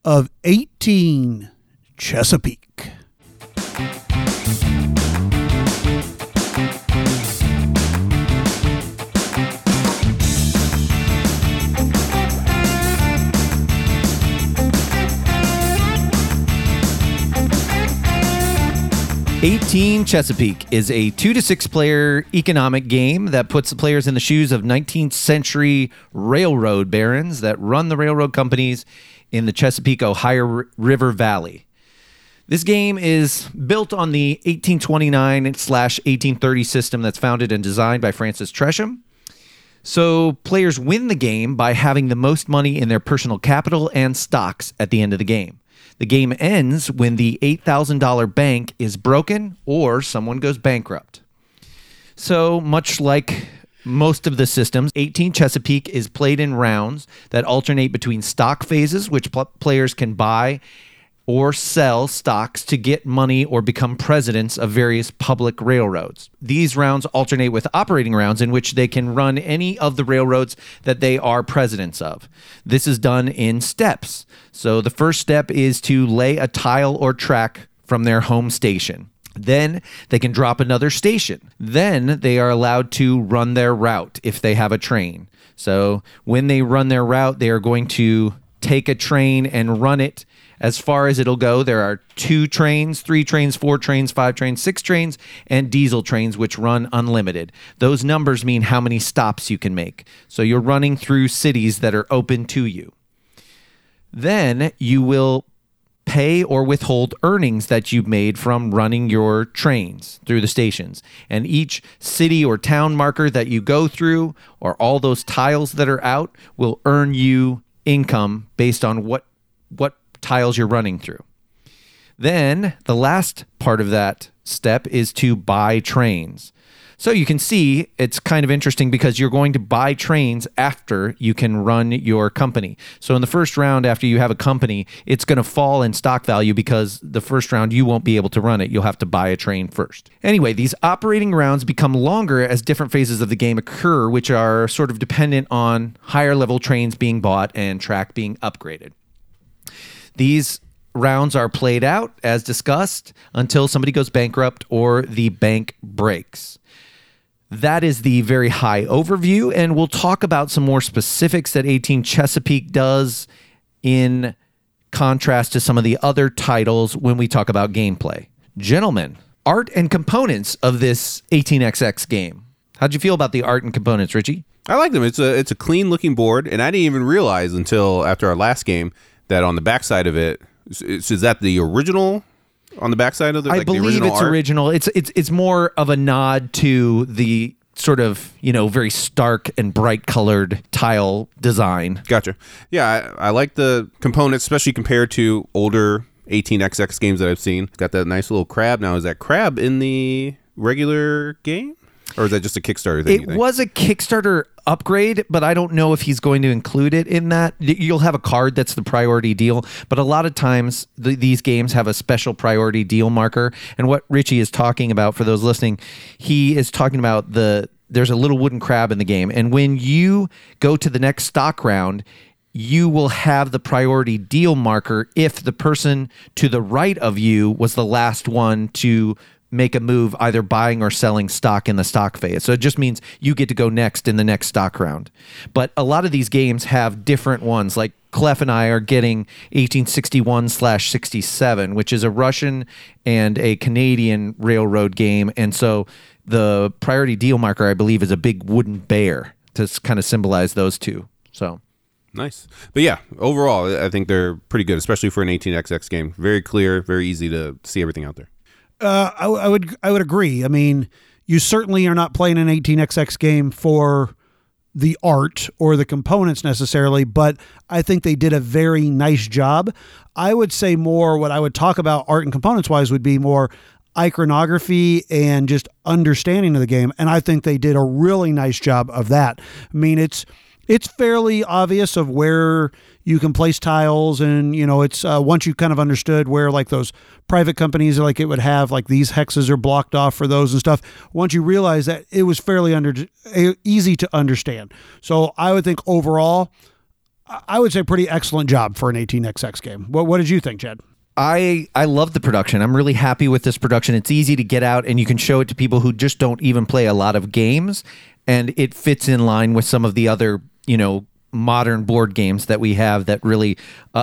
of 18 Chesapeake. "18 Chesapeake is a 2 to 6 player economic game that puts the players in the shoes of 19th century railroad barons that run the railroad companies in the Chesapeake, Ohio River Valley. This game is built on the 1829/1830 system that's founded and designed by Francis Tresham. So players win the game by having the most money in their personal capital and stocks at the end of the game. The game ends when the $8,000 bank is broken or someone goes bankrupt. So much like most of the systems, 18 Chesapeake is played in rounds that alternate between stock phases, which players can buy or sell stocks to get money or become presidents of various public railroads. These rounds alternate with operating rounds in which they can run any of the railroads that they are presidents of. This is done in steps. So the first step is to lay a tile or track from their home station. Then they can drop another station. Then they are allowed to run their route if they have a train. So when they run their route, they are going to take a train and run it as far as it'll go. There are 2 trains, 3 trains, 4 trains, 5 trains, 6 trains, and diesel trains, which run unlimited. Those numbers mean how many stops you can make. So you're running through cities that are open to you. Then you will pay or withhold earnings that you've made from running your trains through the stations. And each city or town marker that you go through, or all those tiles that are out, will earn you income based on what tiles you're running through. Then the last part of that step is to buy trains. So you can see it's kind of interesting because you're going to buy trains after you can run your company. So in the first round, after you have a company, it's going to fall in stock value because the first round you won't be able to run it. You'll have to buy a train first. Anyway, these operating rounds become longer as different phases of the game occur, which are sort of dependent on higher level trains being bought and track being upgraded. These rounds are played out, as discussed, until somebody goes bankrupt or the bank breaks. That is the very high overview, and we'll talk about some more specifics that 18 Chesapeake does in contrast to some of the other titles when we talk about gameplay. Gentlemen, art and components of this 18XX game. How'd you feel about the art and components, Richie? I like them. It's a clean-looking board, and I didn't even realize until after our last game that on the backside of it, is that the original on the backside of the? I believe the original it's art? Original. It's more of a nod to the sort of, you know, very stark and bright colored tile design. Gotcha. Yeah, I like the components, especially compared to older 18XX games that I've seen. Got that nice little crab now. Is that crab in the regular game? Or is that just a Kickstarter thing? It was a Kickstarter upgrade, but I don't know if he's going to include it in that. You'll have a card that's the priority deal, but a lot of times these games have a special priority deal marker. And what Richie is talking about, for those listening, he is talking about there's a little wooden crab in the game. And when you go to the next stock round, you will have the priority deal marker if the person to the right of you was the last one to make a move either buying or selling stock in the stock phase. So it just means you get to go next in the next stock round. But a lot of these games have different ones. Like Clef and I are getting 1861/67, which is a Russian and a Canadian railroad game. And so the priority deal marker, I believe, is a big wooden bear to kind of symbolize those two. So nice. But yeah, overall, I think they're pretty good, especially for an 18XX game. Very clear, very easy to see everything out there. I would agree. I mean, you certainly are not playing an 18XX game for the art or the components necessarily, but I think they did a very nice job. I would say more what I would talk about art and components wise would be more iconography and just understanding of the game. And I think they did a really nice job of that. I mean, it's fairly obvious of where you can place tiles, and you know it's once you kind of understood where like those private companies are, like it would have like these hexes are blocked off for those and stuff. Once you realize that, it was fairly easy to understand. So I would think overall, I would say pretty excellent job for an 18XX game. What did you think, Chad? I love the production. I'm really happy with this production. It's easy to get out, and you can show it to people who just don't even play a lot of games, and it fits in line with some of the other, you know, modern board games that we have that really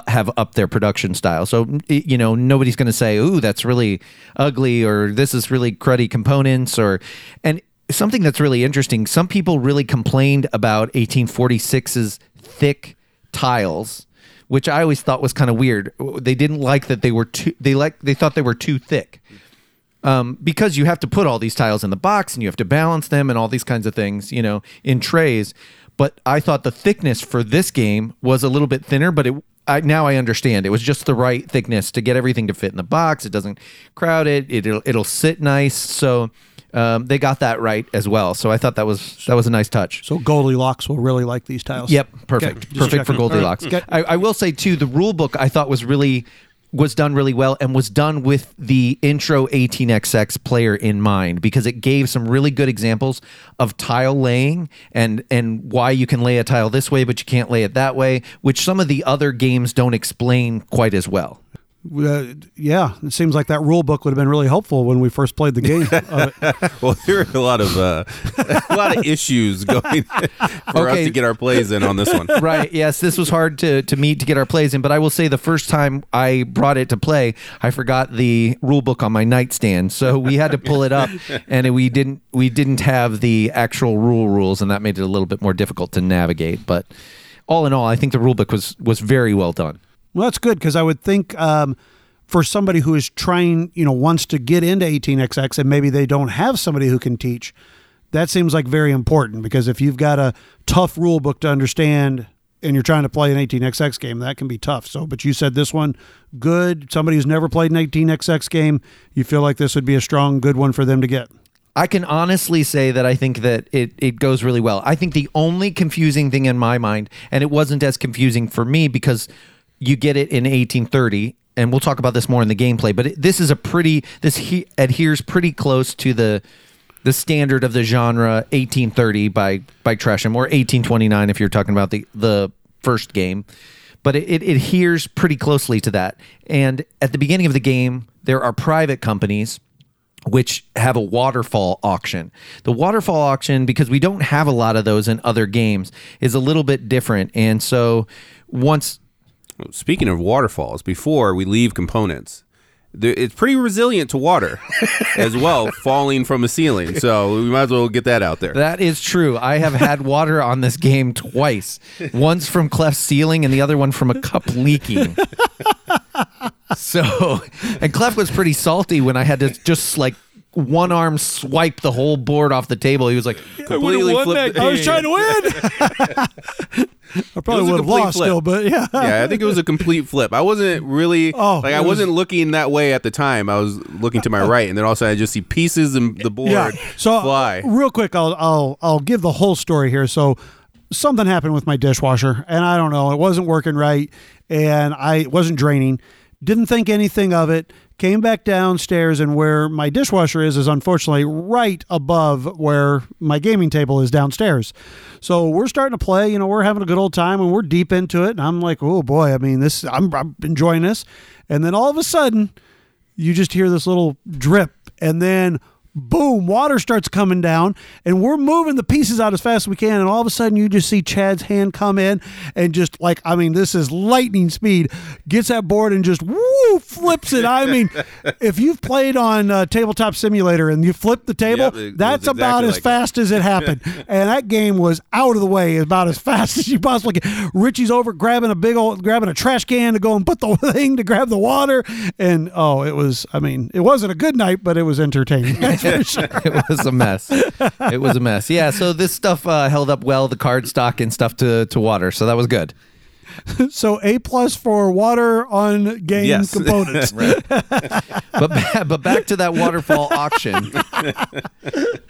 have upped their production style. So, you know, nobody's going to say, ooh, that's really ugly, or this is really cruddy components, or, and something that's really interesting. Some people really complained about 1846's thick tiles, which I always thought was kind of weird. They didn't like that they were too, they thought they were too thick. Because you have to put all these tiles in the box and you have to balance them and all these kinds of things, you know, in trays. But I thought the thickness for this game was a little bit thinner, but now I understand. It was just the right thickness to get everything to fit in the box. It doesn't crowd it. It'll sit nice. So they got that right as well. So I thought that was a nice touch. So Goldilocks will really like these tiles. Yep, perfect. Okay, perfect for Goldilocks. Right. I will say, too, the rule book I thought was done really well and was done with the intro 18XX player in mind, because it gave some really good examples of tile laying and why you can lay a tile this way, but you can't lay it that way, which some of the other games don't explain quite as well. Yeah, it seems like that rule book would have been really helpful when we first played the game. Well, there are a lot of issues going for us to get our plays in on this one. Right, yes, this was hard to meet to get our plays in, but I will say the first time I brought it to play, I forgot the rule book on my nightstand, so we had to pull it up, and we didn't have the actual rules, and that made it a little bit more difficult to navigate. But all in all, I think the rule book was very well done. Well, that's good, because I would think for somebody who is trying, you know, wants to get into 18XX and maybe they don't have somebody who can teach, that seems like very important, because if you've got a tough rule book to understand and you're trying to play an 18XX game, that can be tough. So, but you said this one, good. Somebody who's never played an 18XX game, you feel like this would be a strong, good one for them to get. I can honestly say that I think that it goes really well. I think the only confusing thing in my mind, and it wasn't as confusing for me because you get it in 1830, and we'll talk about this more in the gameplay, but this adheres pretty close to the standard of the genre 1830 by Tresham, or 1829 if you're talking about the first game. But it adheres pretty closely to that. And at the beginning of the game, there are private companies which have a waterfall auction. The waterfall auction, because we don't have a lot of those in other games, is a little bit different. And so once... Speaking of waterfalls, before we leave components, it's pretty resilient to water as well, falling from a ceiling. So we might as well get that out there. That is true. I have had water on this game twice. One's from Clef's ceiling and the other one from a cup leaking. So, and Clef was pretty salty when I had to just like one arm swipe the whole board off the table. He was like, completely flipped. I was trying to win. I probably would have lost still, but yeah. Yeah, I think it was a complete flip. I wasn't really, I wasn't looking that way at the time. I was looking to my right, and then all of a sudden I just see pieces in the board fly. Real quick, I'll give the whole story here. So something happened with my dishwasher, and I don't know. It wasn't working right, and I wasn't draining. Didn't think anything of it. Came back downstairs, and where my dishwasher is unfortunately right above where my gaming table is downstairs. So we're starting to play, you know, we're having a good old time, and we're deep into it. And I'm like, oh boy, I mean, I'm enjoying this. And then all of a sudden, you just hear this little drip and then boom, water starts coming down, and we're moving the pieces out as fast as we can, and all of a sudden you just see Chad's hand come in and just like, I mean, this is lightning speed, gets that board and just woo, flips it. I mean, if you've played on Tabletop Simulator and you flip the table, that's about exactly as fast as it happened. And that game was out of the way about as fast as you possibly can. Richie's over grabbing a trash can to go and put the thing to grab the water. And oh, it was, I mean, it wasn't a good night, but it was entertaining. Sure. It was a mess. Yeah, so this stuff held up well, the card stock and stuff to water, so that was good. So A+ for water on game components. Right. But back to that waterfall auction.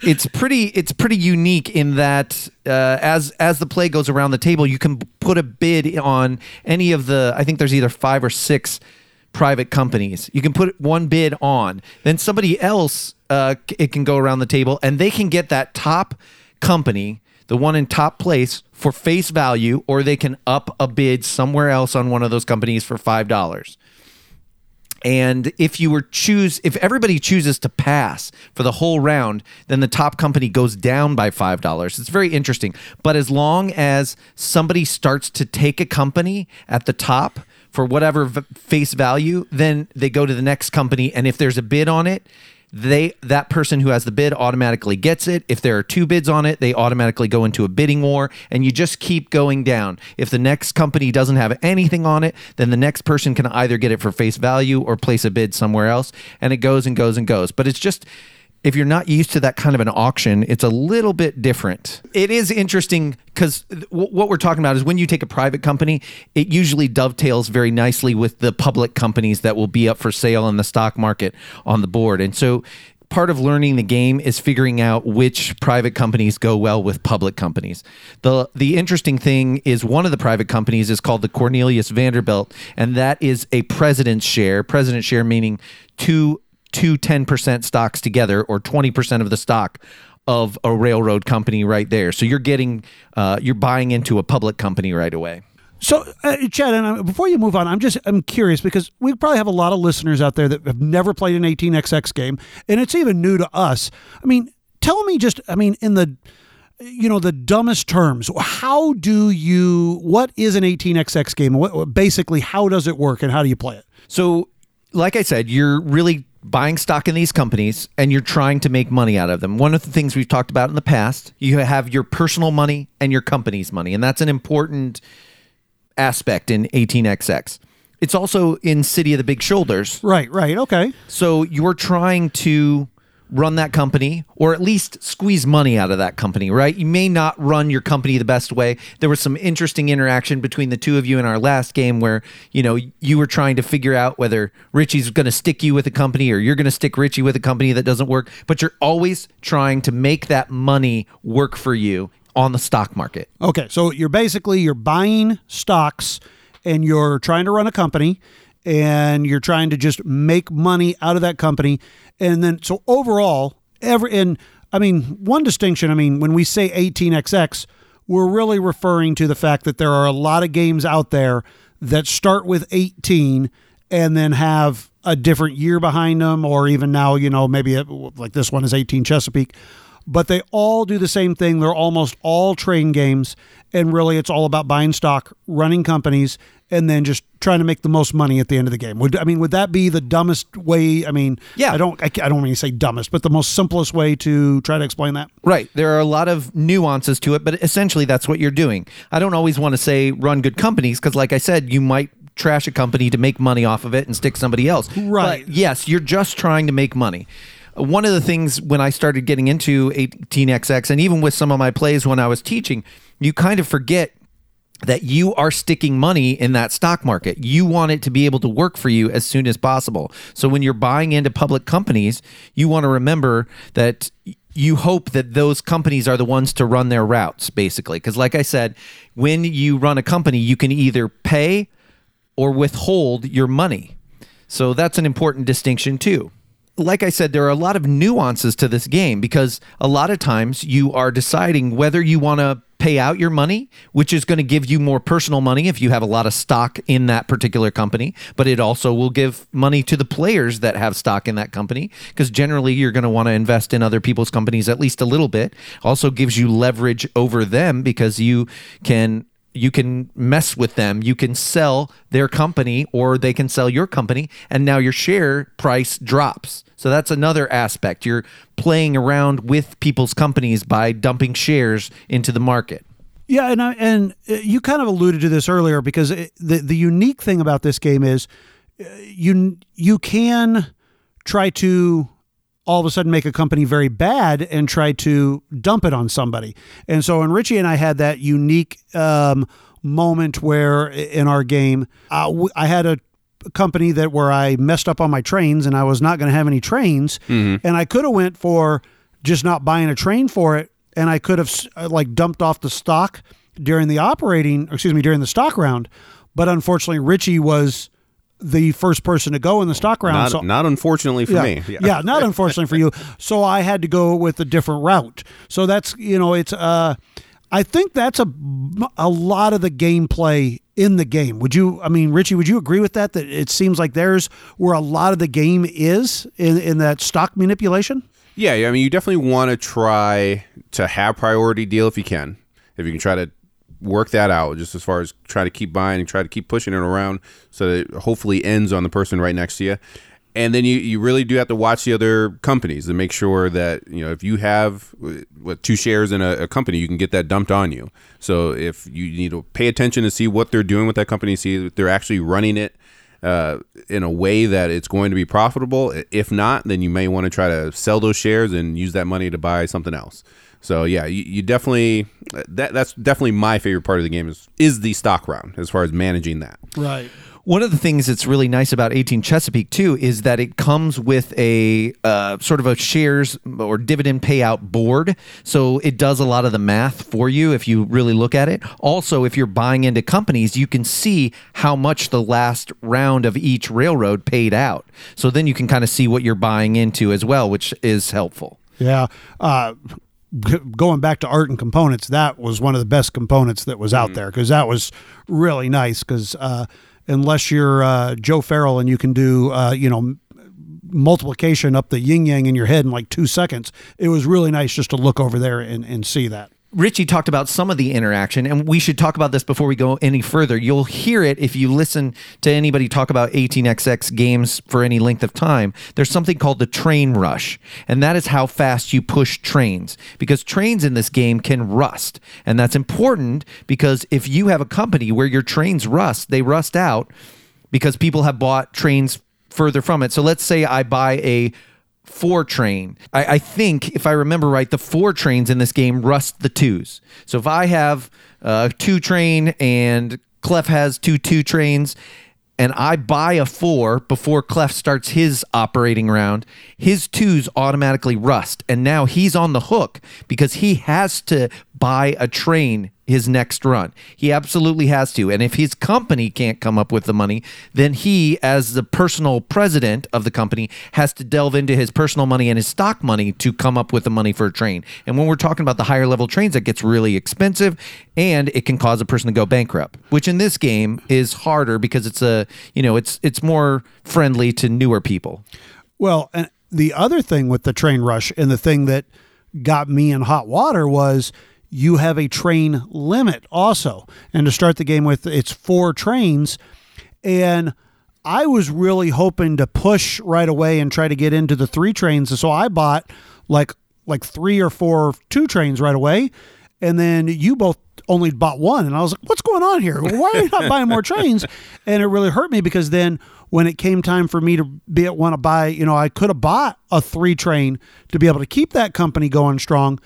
It's pretty unique in that as the play goes around the table, you can put a bid on any of the, I think there's either 5 or 6 private companies. You can put one bid on. Then somebody else, it can go around the table, and they can get that top company, the one in top place, for face value, or they can up a bid somewhere else on one of those companies for $5. And if everybody chooses to pass for the whole round, then the top company goes down by $5. It's very interesting. But as long as somebody starts to take a company at the top for whatever face value, then they go to the next company, and if there's a bid on it, that person who has the bid automatically gets it. If there are 2 bids on it, they automatically go into a bidding war, and you just keep going down. If the next company doesn't have anything on it, then the next person can either get it for face value or place a bid somewhere else, and it goes and goes and goes. But it's just, if you're not used to that kind of an auction, it's a little bit different. It is interesting because what we're talking about is when you take a private company, it usually dovetails very nicely with the public companies that will be up for sale in the stock market on the board. And so part of learning the game is figuring out which private companies go well with public companies. The interesting thing is one of the private companies is called the Cornelius Vanderbilt, and that is a president's share. President's share meaning two 10% stocks together, or 20% of the stock of a railroad company right there. So you're getting, you're buying into a public company right away. So, Chad, and before you move on, I'm curious, because we probably have a lot of listeners out there that have never played an 18XX game, and it's even new to us. I mean, tell me just, I mean, in the, you know, the dumbest terms, what is an 18XX game? Basically, how does it work, and how do you play it? So, like I said, you're really buying stock in these companies, and you're trying to make money out of them. One of the things we've talked about in the past, you have your personal money and your company's money, and that's an important aspect in 18XX. It's also in City of the Big Shoulders. Right, okay. So you're trying to run that company, or at least squeeze money out of that company, right? You may not run your company the best way. There was some interesting interaction between the two of you in our last game where, you know, you were trying to figure out whether Richie's going to stick you with a company or you're going to stick Richie with a company that doesn't work, but you're always trying to make that money work for you on the stock market. Okay, so you're buying stocks, and you're trying to run a company, and you're trying to just make money out of that company. And then, so overall, one distinction, I mean, when we say 18XX, we're really referring to the fact that there are a lot of games out there that start with 18 and then have a different year behind them, or even now, you know, maybe like this one is 18 Chesapeake, but they all do the same thing. They're almost all train games, and really it's all about buying stock, running companies, and then just trying to make the most money at the end of the game. Would that be the dumbest way? I mean, yeah. I don't mean to say dumbest, but the most simplest way to try to explain that? Right. There are a lot of nuances to it, but essentially that's what you're doing. I don't always want to say run good companies, because like I said, you might trash a company to make money off of it and stick somebody else. Right. But yes, you're just trying to make money. One of the things when I started getting into 18XX, and even with some of my plays when I was teaching, you kind of forget that you are sticking money in that stock market. You want it to be able to work for you as soon as possible. So when you're buying into public companies, you want to remember that you hope that those companies are the ones to run their routes, basically. Because like I said, when you run a company, you can either pay or withhold your money. So that's an important distinction too. Like I said, there are a lot of nuances to this game, because a lot of times you are deciding whether you want to pay out your money, which is going to give you more personal money if you have a lot of stock in that particular company. But it also will give money to the players that have stock in that company, because generally you're going to want to invest in other people's companies at least a little bit. Also gives you leverage over them because you can mess with them. You can sell their company or they can sell your company, and now your share price drops. So that's another aspect. You're playing around with people's companies by dumping shares into the market. Yeah, and you kind of alluded to this earlier, because the unique thing about this game is you can try to all of a sudden make a company very bad and try to dump it on somebody. And so Richie and I had that unique moment where in our game, I had a company where I messed up on my trains and I was not going to have any trains. Mm-hmm. And I could have went for just not buying a train for it. And I could have dumped off the stock during the stock round. But unfortunately, Richie was the first person to go in the stock round. Not unfortunately for me. Yeah, not unfortunately for you. So I had to go with a different route. So that's, it's, I think that's a lot of the gameplay in the game. Richie, would you agree with that? That it seems like there's where a lot of the game is in that stock manipulation? Yeah. You definitely want to try to have priority deal if you can. If you can try to work that out, just as far as try to keep buying and try to keep pushing it around so that it hopefully ends on the person right next to you. And then you really do have to watch the other companies to make sure that, if you have two shares in a company, you can get that dumped on you. So if you need to pay attention to see what they're doing with that company, see if they're actually running it in a way that it's going to be profitable. If not, then you may want to try to sell those shares and use that money to buy something else. So yeah, you definitely that's definitely my favorite part of the game is the stock round, as far as managing that. Right. One of the things that's really nice about 18 Chesapeake too is that it comes with a sort of a shares or dividend payout board, so it does a lot of the math for you if you really look at it. Also, if you're buying into companies, you can see how much the last round of each railroad paid out. So then you can kind of see what you're buying into as well, which is helpful. Yeah. Going back to art and components, that was one of the best components that was out there, because that was really nice, because unless you're Joe Farrell and you can do multiplication up the yin-yang in your head in 2 seconds, it was really nice just to look over there and see that. Richie talked about some of the interaction, and we should talk about this before we go any further. You'll hear it if you listen to anybody talk about 18xx games for any length of time. There's something called the train rush, and that is how fast you push trains, because trains in this game can rust. And that's important, because if you have a company where your trains rust, they rust out because people have bought trains further from it. So let's say I buy a 4 train. I think, if I remember right, the 4 trains in this game rust the 2s. So if I have a 2 train and Clef has two trains, and I buy a 4 before Clef starts his operating round, his 2s automatically rust. And now he's on the hook because he has to buy a train his next run. He absolutely has to. And if his company can't come up with the money, then he, as the personal president of the company, has to delve into his personal money and his stock money to come up with the money for a train. And when we're talking about the higher level trains, that gets really expensive, and it can cause a person to go bankrupt, which in this game is harder because it's it's more friendly to newer people. Well, and the other thing with the train rush, and the thing that got me in hot water, was you have a train limit also. And to start the game with, it's 4 trains. And I was really hoping to push right away and try to get into the 3 trains. And so I bought like 3 or 4 2 trains right away. And then you both only bought 1. And I was like, what's going on here? Why are you not buying more trains? And it really hurt me, because then when it came time for me to want to buy, I could have bought a 3 train to be able to keep that company going strong.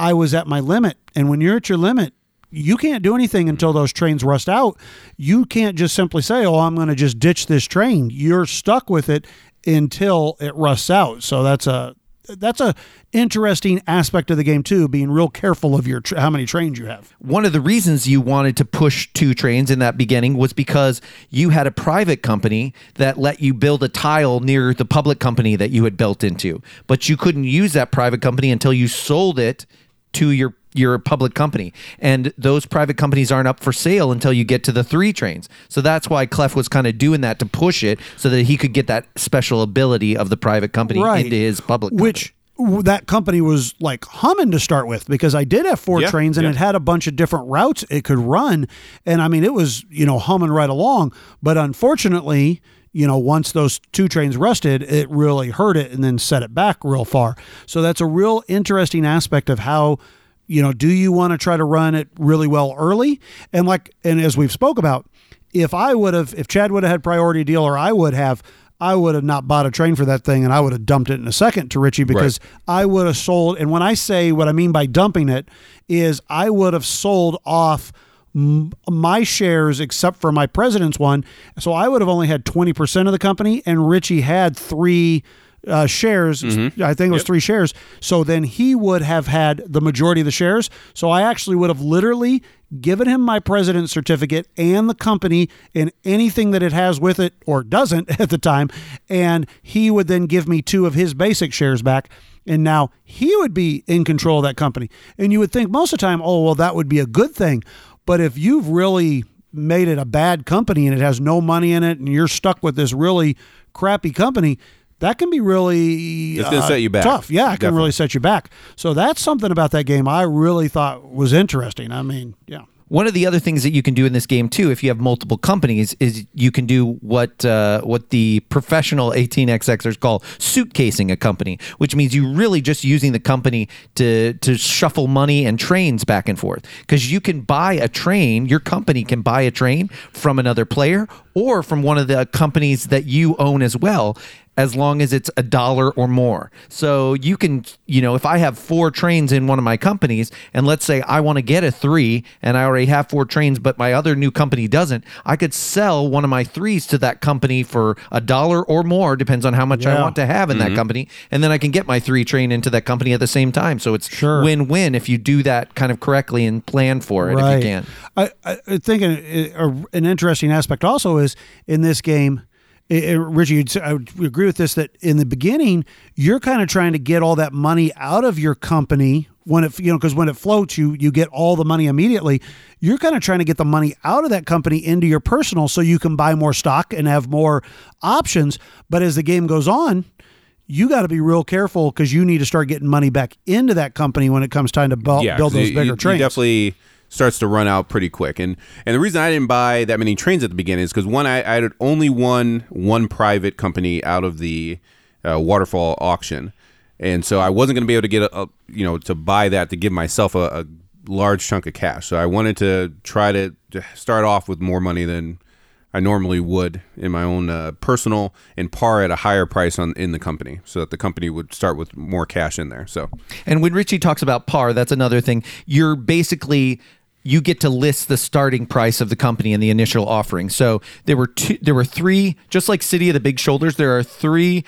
I was at my limit. And when you're at your limit, you can't do anything until those trains rust out. You can't just simply say, oh, I'm going to just ditch this train. You're stuck with it until it rusts out. So that's a interesting aspect of the game too, being real careful of your how many trains you have. One of the reasons you wanted to push 2 trains in that beginning was because you had a private company that let you build a tile near the public company that you had built into, but you couldn't use that private company until you sold it to your you're a public company, and those private companies aren't up for sale until you get to the three trains. So that's why Clef was kind of doing that to push it so that he could get that special ability of the private company into his public company. Which that company was like humming to start with, because I did have four trains and it had a bunch of different routes it could run. And I mean, it was, you know, humming right along, but unfortunately, you know, once those two trains rusted, it really hurt it and then set it back real far. So that's a real interesting aspect of how, you know, do you want to try to run it really well early? And like, and as we've spoke about, if Chad would have had priority deal, or I would have not bought a train for that thing, and I would have dumped it in a second to Richie, because I would have sold. And when I say what I mean by dumping it is I would have sold off my shares except for my president's one. So I would have only had 20% of the company, and Richie had three shares. Mm-hmm. I think it was three shares. So then he would have had the majority of the shares. So I actually would have literally given him my president's certificate and the company and anything that it has with it or doesn't at the time. And he would then give me two of his basic shares back. And now he would be in control of that company. And you would think most of the time, oh, well, that would be a good thing. But if you've really made it a bad company and it has no money in it and you're stuck with this really crappy company, that can be really it's going to set you back. Tough. Yeah, it can really set you back. So that's something about that game I really thought was interesting. I mean, yeah. One of the other things that you can do in this game too, if you have multiple companies, is you can do what the professional 18xxers call suitcasing a company, which means you really just using the company to shuffle money and trains back and forth. Because you can buy a train, your company can buy a train from another player or from one of the companies that you own as well, as long as it's $1 or more. So you can, you know, if I have four trains in one of my companies, and let's say I want to get a three, and I already have four trains, but my other new company doesn't, I could sell one of my threes to that company for $1 or more, depends on how much I want to have in that company, and then I can get my three train into that company at the same time. So it's win-win if you do that kind of correctly and plan for it if you can. I think an interesting aspect also is in this game, Richie, I would agree with this, that in the beginning, you're kind of trying to get all that money out of your company when it, you know, because when it floats, you get all the money immediately. You're kind of trying to get the money out of that company into your personal so you can buy more stock and have more options. But as the game goes on, you got to be real careful because you need to start getting money back into that company when it comes time to build those bigger trains. Definitely starts to run out pretty quick. And the reason I didn't buy that many trains at the beginning is because, one, I had only won one private company out of the waterfall auction. And so I wasn't going to be able to get to buy that to give myself a large chunk of cash. So I wanted to try to start off with more money than I normally would in my own personal, and par at a higher price in the company, so that the company would start with more cash in there. So, and when Richie talks about par, that's another thing. You're basically, you get to list the starting price of the company in the initial offering. So there were three, just like City of the Big Shoulders, there are three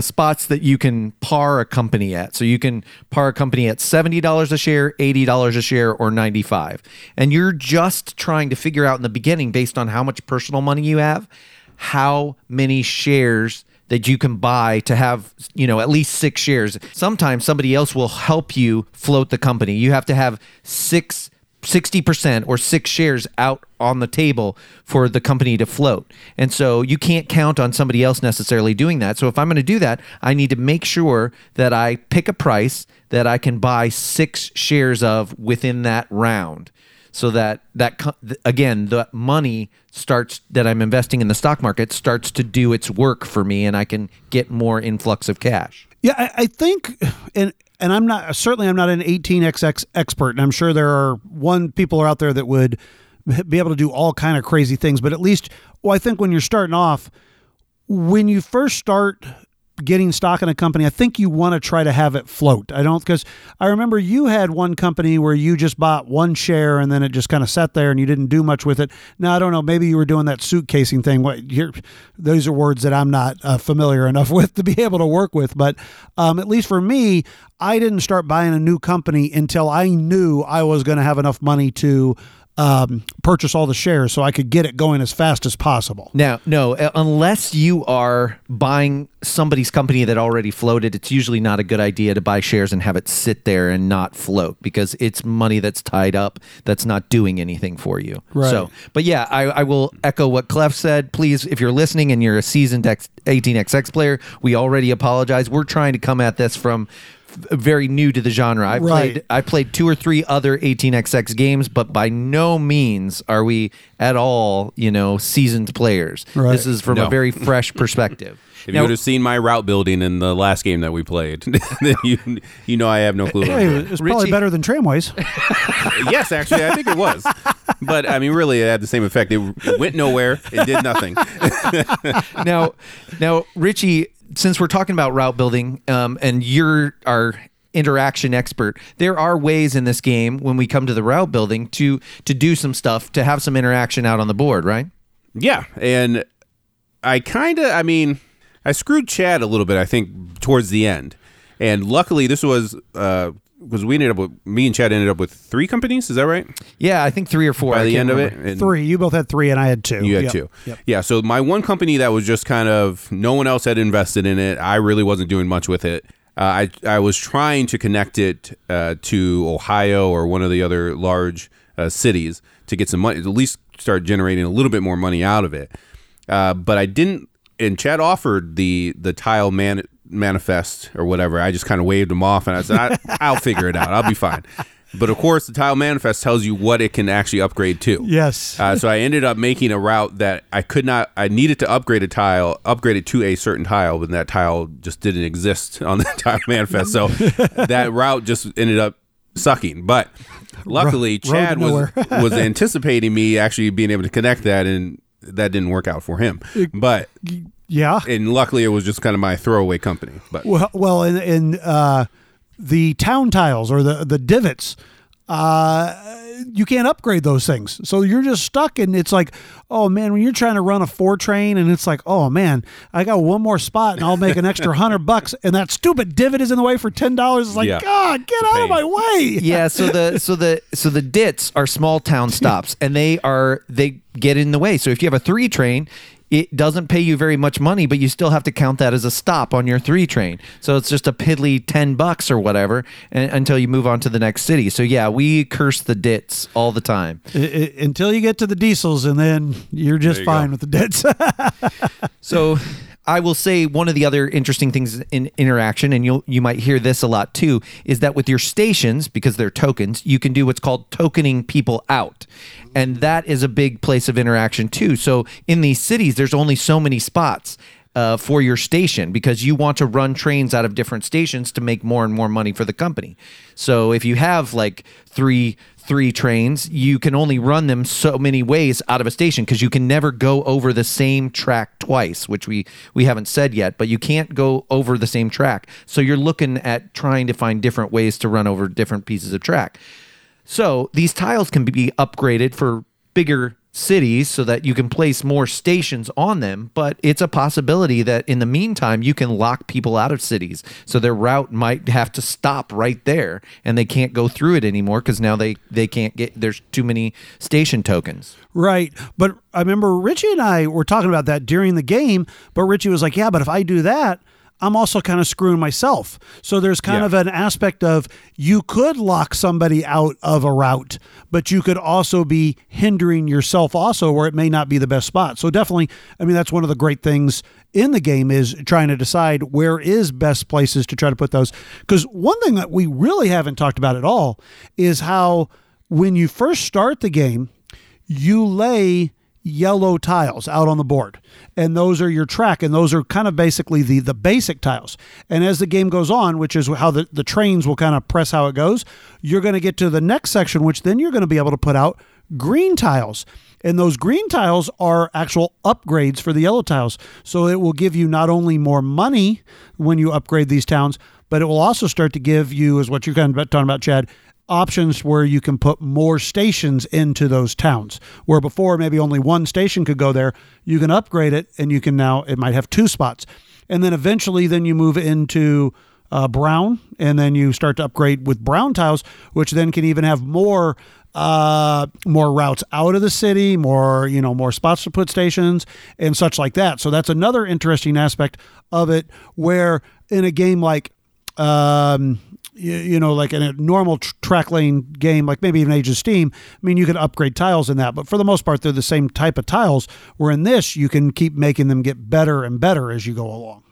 spots that you can par a company at. So you can par a company at $70 a share, $80 a share, or $95. And you're just trying to figure out in the beginning, based on how much personal money you have, how many shares that you can buy to have, you know, at least 6 shares. Sometimes somebody else will help you float the company. You have to have 60% or 6 shares out on the table for the company to float. And so you can't count on somebody else necessarily doing that. So if I'm going to do that, I need to make sure that I pick a price that I can buy 6 shares of within that round, so that again, the money starts that I'm investing in the stock market starts to do its work for me, and I can get more influx of cash. Yeah, I think, and I'm not an 18xx expert, and I'm sure there are people are out there that would be able to do all kind of crazy things, but at least, I think when you're starting off, when you first start getting stock in a company, I think you want to try to have it float. Because I remember you had one company where you just bought one share and then it just kind of sat there and you didn't do much with it. Now, I don't know, maybe you were doing that suitcasing thing. Those are words that I'm not familiar enough with to be able to work with. But at least for me, I didn't start buying a new company until I knew I was going to have enough money to purchase all the shares so I could get it going as fast as possible. Now, no, unless you are buying somebody's company that already floated, it's usually not a good idea to buy shares and have it sit there and not float, because it's money that's tied up that's not doing anything for you. Right. So, but yeah, I will echo what Clef said. Please, if you're listening and you're a seasoned 18XX player, we already apologize. We're trying to come at this from very new to the genre. I played two or three other 18XX games, but by no means are we at all, seasoned players. Right. This is from a very fresh perspective. If you would have seen my route building in the last game that we played, then you know I have no clue. It's probably better than Tramways. Yes, actually, I think it was. But, really, it had the same effect. It went nowhere. It did nothing. Now, Richie, since we're talking about route building, and you're our interaction expert, there are ways in this game when we come to the route building to do some stuff, to have some interaction out on the board, right? Yeah, and I kind of, I screwed Chad a little bit, I think, towards the end. And luckily, this was, because me and Chad ended up with three companies, is that right? Yeah, I think three or four. By the end of it? And three. You both had three and I had two. You had two. Yep. Yeah, so my one company that was just kind of, no one else had invested in it. I really wasn't doing much with it. I was trying to connect it to Ohio or one of the other large cities to get some money, at least start generating a little bit more money out of it. But I didn't, and Chad offered the tile manifest or whatever. I just kind of waved them off and I said, I'll figure it out. I'll be fine. But of course, the tile manifest tells you what it can actually upgrade to. Yes. So I ended up making a route that I needed to upgrade it to a certain tile, but that tile just didn't exist on the tile manifest. So that route just ended up sucking. But luckily, Chad was anticipating me actually being able to connect that, and that didn't work out for him. But yeah, and luckily it was just kind of my throwaway company. But well, in the town tiles or the divots, you can't upgrade those things, so you're just stuck. And it's like, oh man, when you're trying to run a 4 train, and it's like, oh man, I got one more spot and I'll make an extra $100, and that stupid divot is in the way for $10. It's like, God, get out of my way. Yeah. So the dits are small town stops, and they get in the way. So if you have a 3 train. It doesn't pay you very much money, but you still have to count that as a stop on your 3 train. So it's just a piddly $10 or whatever until you move on to the next city. So yeah, we curse the dits all the time. Until you get to the diesels, and then you're just fine with the dits. So I will say one of the other interesting things in interaction, and you might hear this a lot too, is that with your stations, because they're tokens, you can do what's called tokening people out. And that is a big place of interaction too. So in these cities, there's only so many spots for your station, because you want to run trains out of different stations to make more and more money for the company. So if you have like three trains, you can only run them so many ways out of a station, because you can never go over the same track twice, which we haven't said yet, but you can't go over the same track. So you're looking at trying to find different ways to run over different pieces of track. So these tiles can be upgraded for bigger cities so that you can place more stations on them, but it's a possibility that in the meantime you can lock people out of cities, so their route might have to stop right there and they can't go through it anymore, because now they can't get, there's too many station tokens. Right. But I remember Richie and I were talking about that during the game, but Richie was like, yeah, but if I do that, I'm also kind of screwing myself. So there's kind of an aspect of, you could lock somebody out of a route, but you could also be hindering yourself also, where it may not be the best spot. So definitely, that's one of the great things in the game, is trying to decide where is best places to try to put those. Because one thing that we really haven't talked about at all is how when you first start the game, you lay yellow tiles out on the board, and those are your track, and those are kind of basically the basic tiles. And as the game goes on, which is how the trains will kind of press how it goes, you're going to get to the next section, which then you're going to be able to put out green tiles, and those green tiles are actual upgrades for the yellow tiles. So it will give you not only more money when you upgrade these towns, but it will also start to give you, is what you're kind of talking about, Chad, options where you can put more stations into those towns, where before maybe only one station could go there. You can upgrade it, and you can now, it might have 2 spots. And then eventually then you move into brown, and then you start to upgrade with brown tiles, which then can even have more routes out of the city, more spots to put stations and such like that. So that's another interesting aspect of it, where in a game like like in a normal track lane game, like maybe even Age of Steam, I mean, you can upgrade tiles in that, but for the most part, they're the same type of tiles, where in this, you can keep making them get better and better as you go along.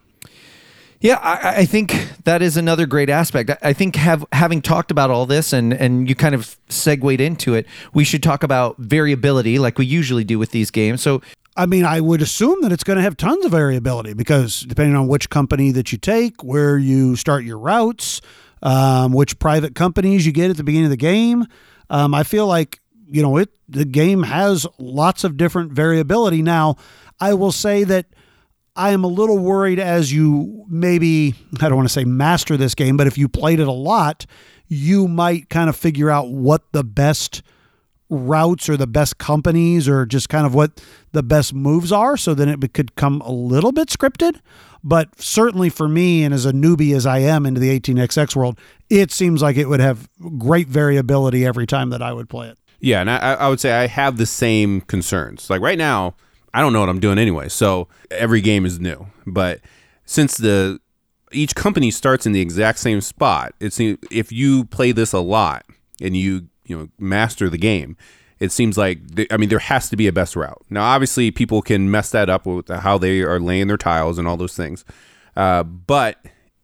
Yeah, I think that is another great aspect. I think having talked about all this and you kind of segued into it, we should talk about variability like we usually do with these games. So, I mean, I would assume that it's going to have tons of variability, because depending on which company that you take, where you start your routes, which private companies you get at the beginning of the game, I feel like, the game has lots of different variability. Now, I will say that I am a little worried as you maybe, I don't want to say master this game, but if you played it a lot, you might kind of figure out what the best routes or the best companies or just kind of what the best moves are. So then it could come a little bit scripted. But certainly for me, and as a newbie as I am into the 18XX world, it seems like it would have great variability every time that I would play it. Yeah, and I would say I have the same concerns. Like right now, I don't know what I'm doing anyway, so every game is new. But since each company starts in the exact same spot, it seems if you play this a lot and you master the game, it seems like there has to be a best route. Now, obviously, people can mess that up with how they are laying their tiles and all those things. But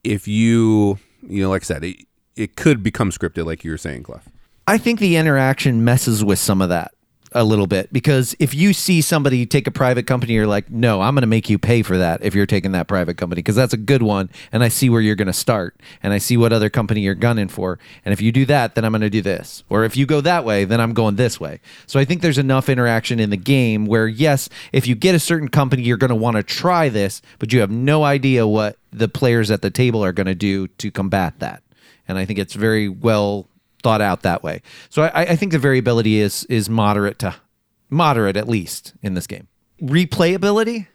if you like I said, it could become scripted, like you were saying, Clef. I think the interaction messes with some of that a little bit, because if you see somebody take a private company, you're like, no, I'm going to make you pay for that if you're taking that private company, because that's a good one, and I see where you're going to start, and I see what other company you're gunning for, and if you do that, then I'm going to do this, or if you go that way, then I'm going this way. So I think there's enough interaction in the game where, yes, if you get a certain company, you're going to want to try this, but you have no idea what the players at the table are going to do to combat that, and I think it's very well thought out that way. So I think the variability is moderate at least in this game. Replayability?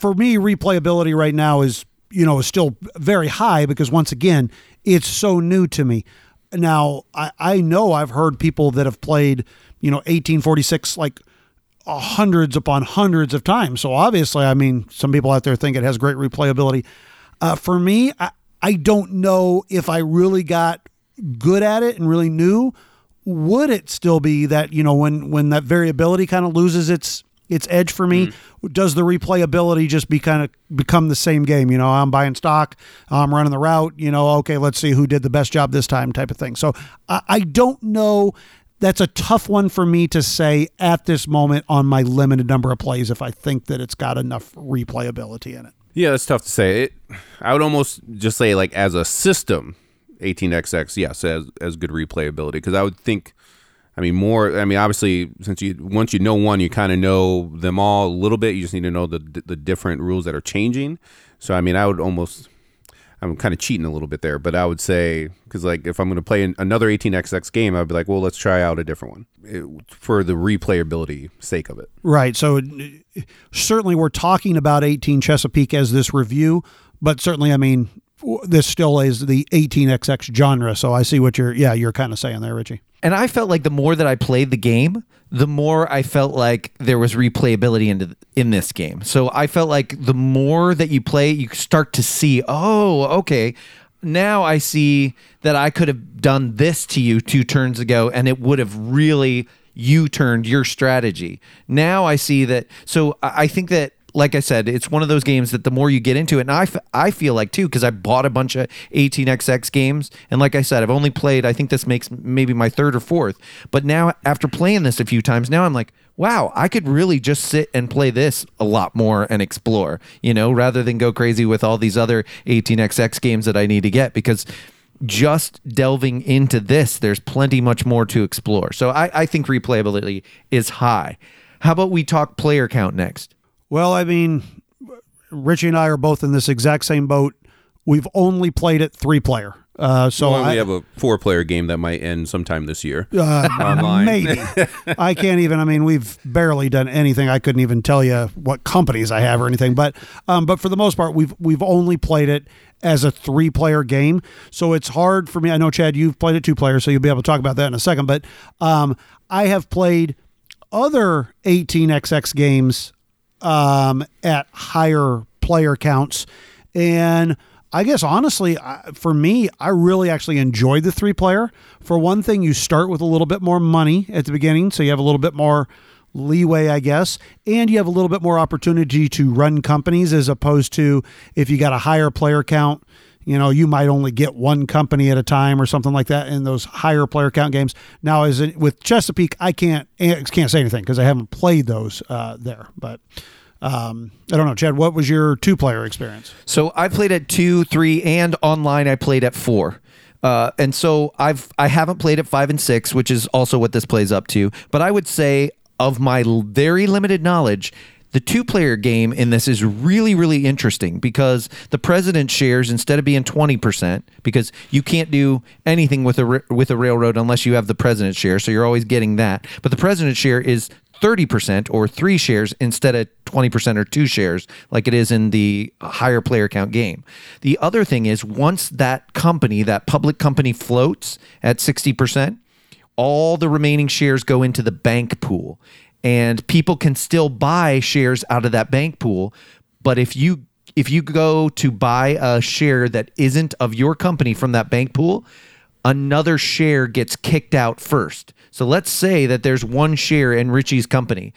For me, replayability right now is still very high, because once again, it's so new to me. Now, I know I've heard people that have played, 1846 like hundreds upon hundreds of times. So obviously, some people out there think it has great replayability. For me, I don't know if I really got good at it and really new, would it still be that, when that variability kind of loses its edge for me, does the replayability just become the same game? I'm buying stock, I'm running the route, okay, let's see who did the best job this time type of thing. So I don't know. That's a tough one for me to say at this moment on my limited number of plays, if I think that it's got enough replayability in it. Yeah, that's tough to say. I would almost just say, like, as a system, 18XX, yes, as good replayability, because I would think, obviously, since once you know one, you kind of know them all a little bit. You just need to know the different rules that are changing. So I would almost, I'm kind of cheating a little bit there, but I would say, because like if I'm going to play another 18XX game, I'd be like, well, let's try out a different one for the replayability sake of it. Right. So certainly we're talking about 18 Chesapeake as this review, but certainly, this still is the 18XX genre, so I see what you're kind of saying there, Richie. And I felt like the more that I played the game, the more I felt like there was replayability in this game. So I felt like the more that you play, you start to see, oh, okay, now I see that I could have done this to you 2 turns ago, and it would have really U-turned your strategy. Now I see that. So I think that, like I said, it's one of those games that the more you get into it, and I feel like too, because I bought a bunch of 18XX games, and like I said, I've only played, I think this makes maybe my 3rd or 4th, but now after playing this a few times, now I'm like, wow, I could really just sit and play this a lot more and explore, rather than go crazy with all these other 18XX games that I need to get, because just delving into this, there's plenty much more to explore. So I think replayability is high. How about we talk player count next? Well, Richie and I are both in this exact same boat. We've only played it 3-player. We have a four-player game that might end sometime this year. Online. Maybe. I can't even. I mean, we've barely done anything. I couldn't even tell you what companies I have or anything. But for the most part, we've only played it as a three-player game. So it's hard for me. I know, Chad, you've played it two-player, so you'll be able to talk about that in a second. But I have played other 18XX games at higher player counts, and I guess, honestly, for me, I really actually enjoyed the three-player. For one thing, you start with a little bit more money at the beginning, so you have a little bit more leeway, I guess, and you have a little bit more opportunity to run companies as opposed to if you got a higher player count, you know, you might only get one company at a time or something like that in those higher player count games. Now, with Chesapeake, I can't say anything because I haven't played those there, but... I don't know, Chad, what was your two-player experience? So I played at 2, 3, and online I played at 4. And so I haven't played at 5 and 6, which is also what this plays up to. But I would say, of my very limited knowledge, the two-player game in this is really, really interesting because the president shares, instead of being 20%, because you can't do anything with a railroad unless you have the president share, so you're always getting that. But the president share is 30% or 3 shares instead of 20% or 2 shares like it is in the higher player count game. The other thing is, once that company, that public company, floats at 60%, all the remaining shares go into the bank pool, and people can still buy shares out of that bank pool. But if you go to buy a share that isn't of your company from that bank pool, another share gets kicked out first. So let's say that there's one share in Richie's company,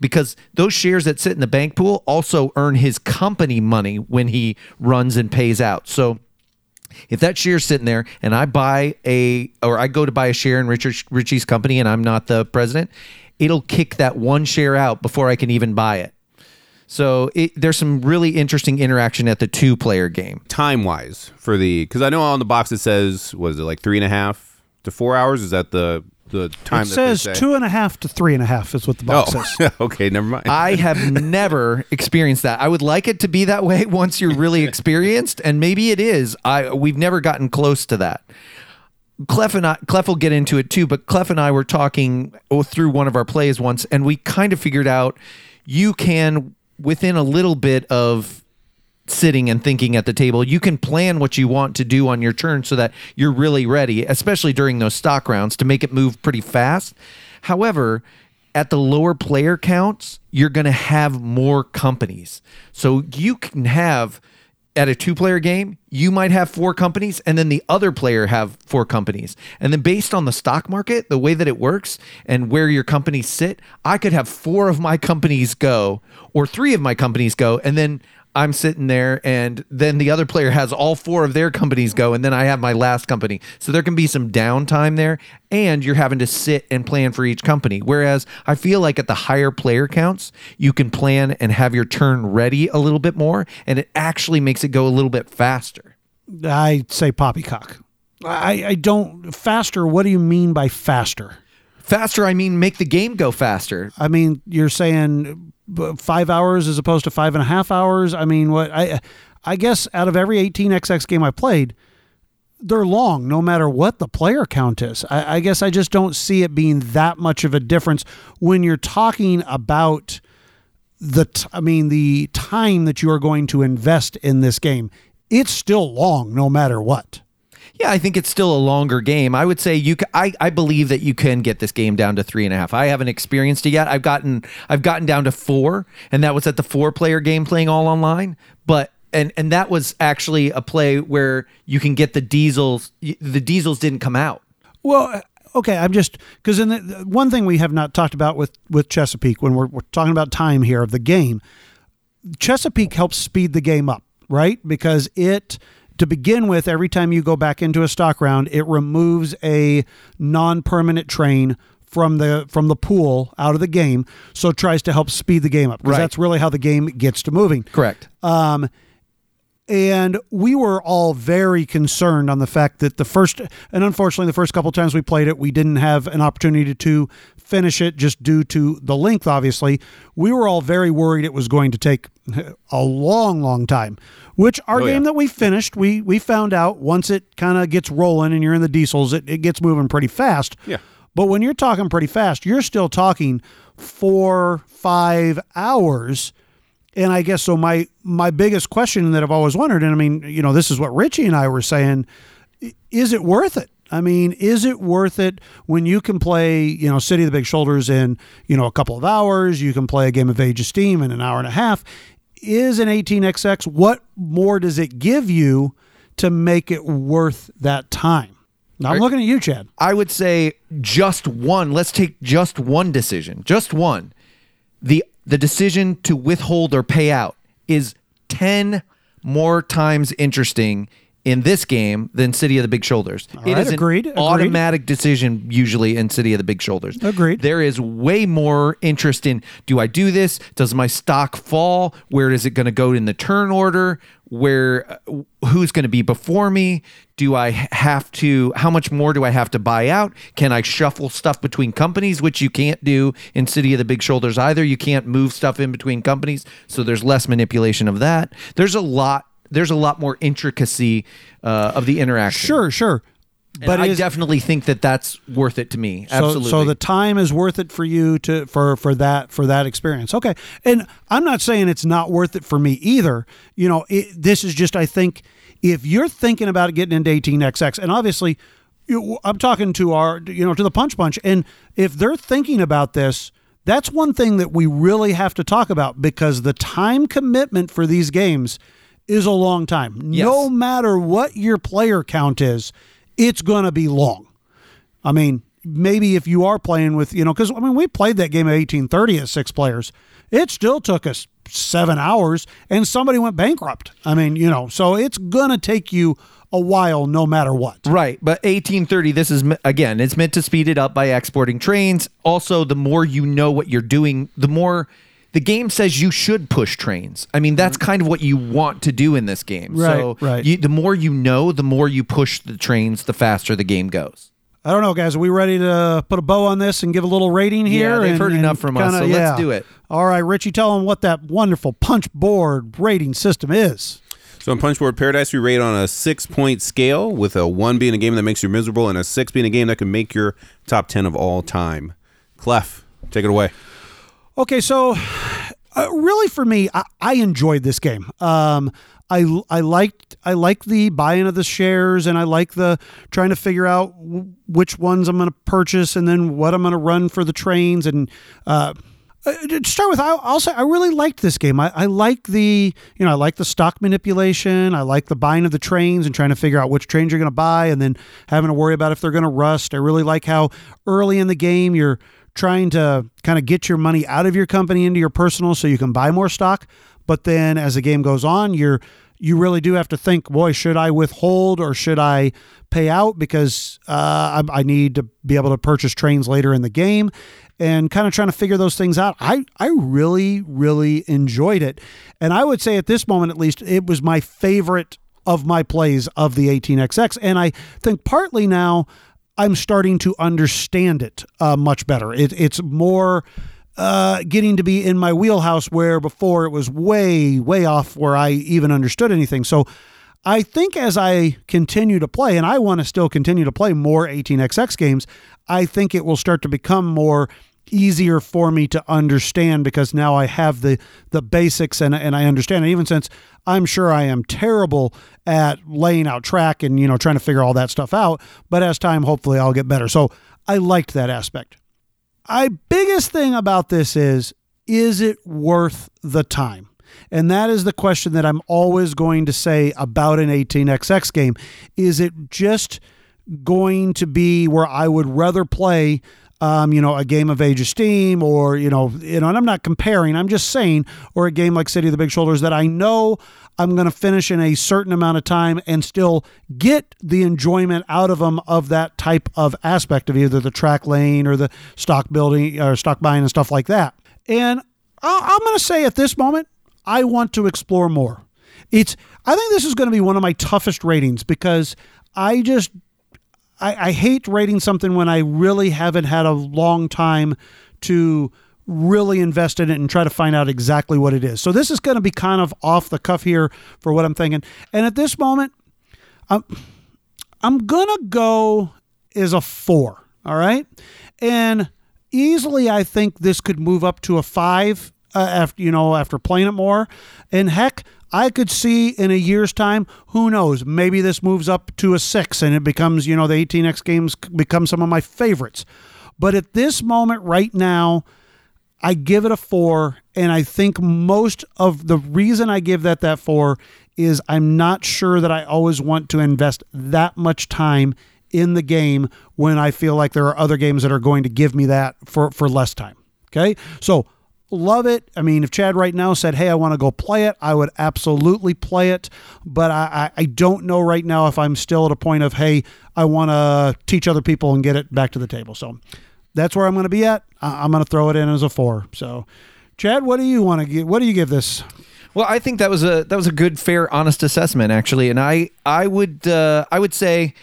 because those shares that sit in the bank pool also earn his company money when he runs and pays out. So if that share's sitting there and I go to buy a share in Richie's company and I'm not the president, it'll kick that one share out before I can even buy it. So there's some really interesting interaction at the two-player game. Time-wise, because I know on the box it says, what is it, like 3.5 to 4 hours? Is that the time it says they say? 2.5 to 3.5 is what the box says. Okay, never mind. I have never experienced that. I would like it to be that way once you're really experienced, and maybe it is. We've never gotten close to that. Clef will get into it too, but Clef and I were talking through one of our plays once, and we kind of figured out you can, within a little bit of sitting and thinking at the table, you can plan what you want to do on your turn so that you're really ready, especially during those stock rounds, to make it move pretty fast. However, at the lower player counts, you're going to have more companies. So you can have, at a two-player game, you might have 4 companies, and then the other player have 4 companies. And then based on the stock market, the way that it works, and where your companies sit, I could have 4 of my companies go, or 3 of my companies go, and then I'm sitting there, and then the other player has all 4 of their companies go, and then I have my last company. So there can be some downtime there, and you're having to sit and plan for each company. Whereas I feel like at the higher player counts, you can plan and have your turn ready a little bit more, and it actually makes it go a little bit faster. I say poppycock. I don't... Faster, what do you mean by faster? Faster, I mean make the game go faster. I mean, you're saying 5 hours as opposed to 5.5 hours. I mean, what I guess out of every 18XX game I played, they're long no matter what the player count is. I guess I just don't see it being that much of a difference when you're talking about the time that you are going to invest in this game. It's still long no matter what. Yeah, I think it's still a longer game. I would say I believe that you can get this game down to 3.5. I haven't experienced it yet. I've gotten down to 4, and that was at the 4-player game playing all online. But and that was actually a play where you can get the diesels. The diesels didn't come out. Well, okay, I'm just because in the one thing we have not talked about with Chesapeake when we're talking about time here of the game, Chesapeake helps speed the game up, right? Because it. To begin with, every time you go back into a stock round, it removes a non-permanent train from the pool out of the game, so it tries to help speed the game up, because that's really how the game gets to moving. Correct. And we were all very concerned on the fact that the first couple of times we played it, we didn't have an opportunity to finish it just due to the length, obviously. We were all very worried it was going to take a long, long time, which our game that we finished, we found out once it kind of gets rolling and you're in the diesels, it gets moving pretty fast. Yeah. But when you're talking pretty fast, you're still talking 4-5 hours. And I guess so my biggest question that I've always wondered, and I mean, you know, this is what Richie and I were saying, is it worth it? I mean, is it worth it when you can play, you know, City of the Big Shoulders in, you know, a couple of hours, you can play a game of Age of Steam in an hour and a half? Is an 18XX, what more does it give you to make it worth that time? Now, I'm looking at you, Chad. I would say just one. Let's take just one decision. Just one. The decision to withhold or pay out is 10 more times interesting in this game than City of the Big Shoulders. All right, It is an automatic decision usually in City of the Big Shoulders. Agreed. There is way more interest in, do I do this? Does my stock fall? Where is it going to go in the turn order? Where, who's going to be before me? Do I have to, how much more do I have to buy out? Can I shuffle stuff between companies, which you can't do in City of the Big Shoulders either? You can't move stuff in between companies, so there's less manipulation of that. There's a lot more intricacy of the interaction. Sure. And but I definitely think that that's worth it to me. Absolutely. So the time is worth it for you for that experience. Okay. And I'm not saying it's not worth it for me either. You know, this is just, I think if you're thinking about getting into 18XX, and obviously I'm talking to to the Punch Bunch, and if they're thinking about this, that's one thing that we really have to talk about, because the time commitment for these games is a long time. Yes. No matter what your player count is, it's going to be long. I mean, maybe if you are playing with, because, I mean, we played that game of 1830 as 6 players. It still took us 7 hours, and somebody went bankrupt. I mean, so it's going to take you a while no matter what. Right, but 1830, this is, again, it's meant to speed it up by exporting trains. Also, the more you know what you're doing, the more... The game says you should push trains. I mean, that's kind of what you want to do in this game. Right, so the more you know, the more you push the trains, the faster the game goes. I don't know, guys. Are we ready to put a bow on this and give a little rating here? Yeah, they've heard enough from us, so let's do it. All right, Richie, tell them what that wonderful Punchboard rating system is. So in Punchboard Paradise, we rate on a 6-point scale, with a 1 being a game that makes you miserable and a 6 being a game that can make your top 10 of all time. Clef, take it away. Okay, so really for me, I enjoyed this game. I liked the buy-in of the shares, and I like the trying to figure out which ones I'm going to purchase and then what I'm going to run for the trains. And to start with, I'll say I really liked this game. I like the stock manipulation. I like the buying of the trains and trying to figure out which trains you're going to buy and then having to worry about if they're going to rust. I really like how early in the game you're trying to kind of get your money out of your company into your personal so you can buy more stock. But then as the game goes on, you really do have to think, boy, should I withhold or should I pay out? Because I need to be able to purchase trains later in the game, and kind of trying to figure those things out. I really, really enjoyed it. And I would say at this moment, at least, it was my favorite of my plays of the 18XX. And I think partly now, I'm starting to understand it much better. It's more getting to be in my wheelhouse, where before it was way, way off where I even understood anything. So I think as I continue to play, and I want to still continue to play more 18XX games, I think it will start to become more easier for me to understand, because now I have the basics and I understand it. Even since I'm sure I am terrible at laying out track and trying to figure all that stuff out, but as time, hopefully I'll get better. So I liked that aspect. My biggest thing about this is it worth the time? And that is the question that I'm always going to say about an 18XX game. Is it just going to be where I would rather play a game of Age of Steam, or, and I'm not comparing, I'm just saying, or a game like City of the Big Shoulders that I know I'm going to finish in a certain amount of time and still get the enjoyment out of them of that type of aspect of either the track laying or the stock building or stock buying and stuff like that. And I'm going to say at this moment, I want to explore more. I think this is going to be one of my toughest ratings, because I just, I hate rating something when I really haven't had a long time to really invest in it and try to find out exactly what it is. So this is going to be kind of off the cuff here for what I'm thinking. And at this moment, I'm going to go as a 4, all right? And easily I think this could move up to a 5 after playing it more. And heck, I could see in a year's time, who knows, maybe this moves up to a 6 and it becomes, the 18X games become some of my favorites. But at this moment right now, I give it a 4, and I think most of the reason I give that 4 is I'm not sure that I always want to invest that much time in the game when I feel like there are other games that are going to give me that for less time. Okay? So love it. I mean, if Chad right now said, hey, I want to go play it, I would absolutely play it. But I don't know right now if I'm still at a point of, hey, I want to teach other people and get it back to the table. So that's where I'm going to be at. I'm going to throw it in as a 4. So Chad, what do you want to give? What do you give this? Well, I think that was a good, fair, honest assessment, actually. And I would say,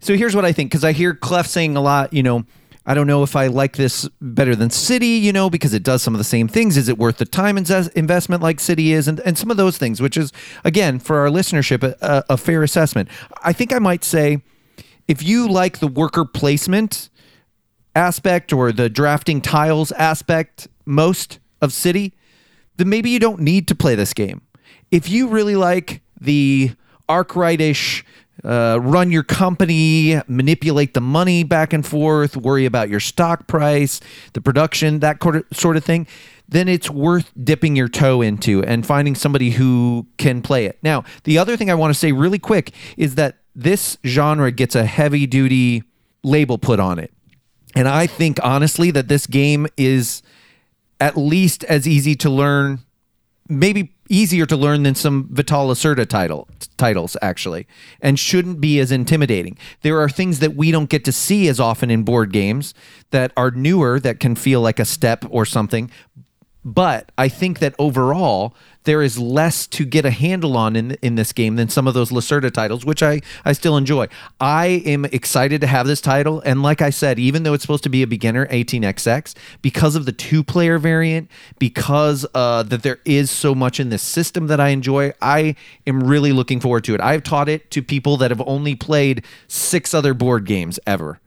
so here's what I think, because I hear Clef saying a lot, I don't know if I like this better than City, because it does some of the same things. Is it worth the time investment like City is? And some of those things, which is, again, for our listenership, a fair assessment. I think I might say, if you like the worker placement aspect or the drafting tiles aspect most of City, then maybe you don't need to play this game. If you really like the Arkwright-ish, run your company, manipulate the money back and forth, worry about your stock price, the production, that sort of thing, then it's worth dipping your toe into and finding somebody who can play it. Now, the other thing I want to say really quick is that this genre gets a heavy-duty label put on it. And I think, honestly, that this game is at least as easy to learn, maybe easier to learn than some Vitala Serta titles, actually, and shouldn't be as intimidating. There are things that we don't get to see as often in board games that are newer, that can feel like a step or something. But I think that overall, there is less to get a handle on in this game than some of those Lacerda titles, which I still enjoy. I am excited to have this title. And like I said, even though it's supposed to be a beginner 18XX, because of the 2-player variant, because that there is so much in this system that I enjoy, I am really looking forward to it. I've taught it to people that have only played 6 other board games ever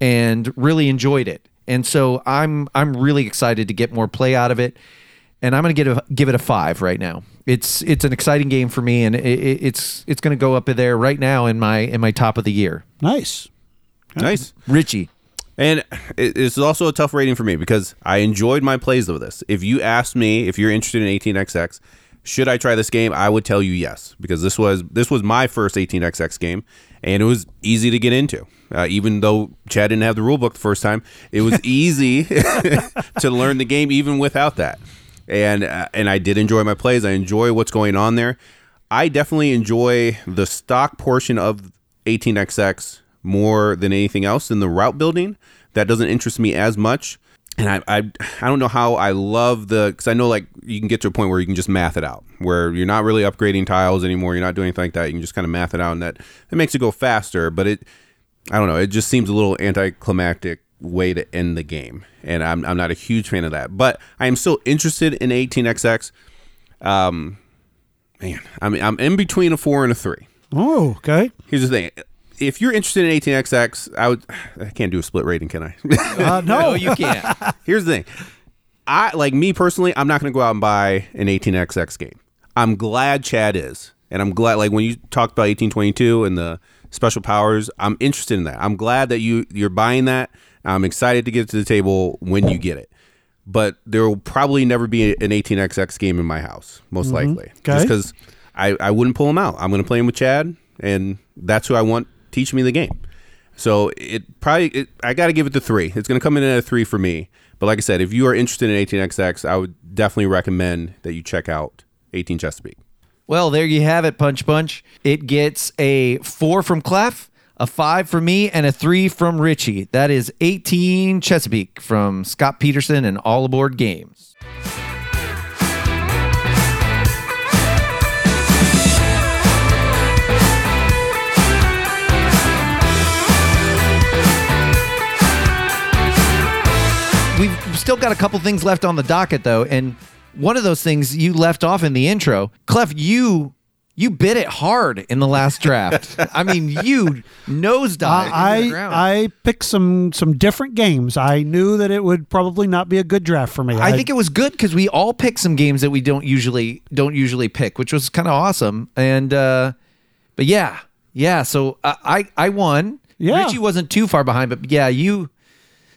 and really enjoyed it. And so I'm really excited to get more play out of it, and I'm going to give it a 5 right now. It's an exciting game for me, and it's going to go up there right now in my top of the year. Nice, Richie. And it's also a tough rating for me because I enjoyed my plays of this. If you asked me if you're interested in 18XX, should I try this game? I would tell you yes, because this was my first 18XX game, and it was easy to get into. Even though Chad didn't have the rule book the first time, it was easy to learn the game even without that. And I did enjoy my plays. I enjoy what's going on there. I definitely enjoy the stock portion of 18XX more than anything else than the route building. That doesn't interest me as much. And I don't know how I love because I know like you can get to a point where you can just math it out, where you're not really upgrading tiles anymore. You're not doing anything like that. You can just kind of math it out, and that makes it go faster. But I don't know. It just seems a little anticlimactic way to end the game, and I'm not a huge fan of that. But I am still interested in 18XX. I'm in between a 4 and a 3. Oh, okay. Here's the thing: if you're interested in 18XX, I can't do a split rating, can I? No, you can't. Here's the thing: me personally, I'm not going to go out and buy an 18XX game. I'm glad Chad is, and I'm glad when you talked about 1822 and the special powers, I'm interested in that. I'm glad that you're buying that. I'm excited to get it to the table when you get it. But there will probably never be an 18XX game in my house, most likely. Okay. Just because I wouldn't pull them out. I'm going to play them with Chad, and that's who I want teach me the game. So I got to give it the 3. It's going to come in at a 3 for me. But like I said, if you are interested in 18XX, I would definitely recommend that you check out 18 Chesapeake. Well, there you have it, Punch. It gets a 4 from Clef, a 5 from me, and a 3 from Richie. That is 18 Chesapeake from Scott Peterson and All Aboard Games. got a couple things left on the docket, though, and one of those things you left off in the intro. Clef, you bit it hard in the last draft. I mean, you nosedived. I picked some different games. I knew that it would probably not be a good draft for me. I think it was good because we all picked some games that we don't usually pick, which was kind of awesome. And but yeah. So I won. Yeah, Richie wasn't too far behind, but yeah, you.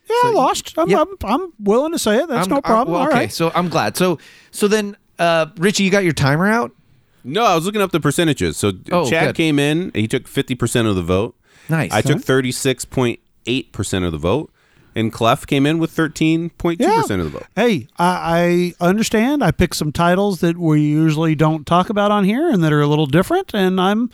Yeah, so, I lost. I'm willing to say it. That's no problem. Well, okay, all right. So I'm glad. So then, Richie, you got your timer out. No, I was looking up the percentages. So Chad came in. He took 50% of the vote. Nice. I took 36.8% of the vote. And Clef came in with 13.2% of the vote. Hey, I understand. I picked some titles that we usually don't talk about on here and that are a little different. And I'm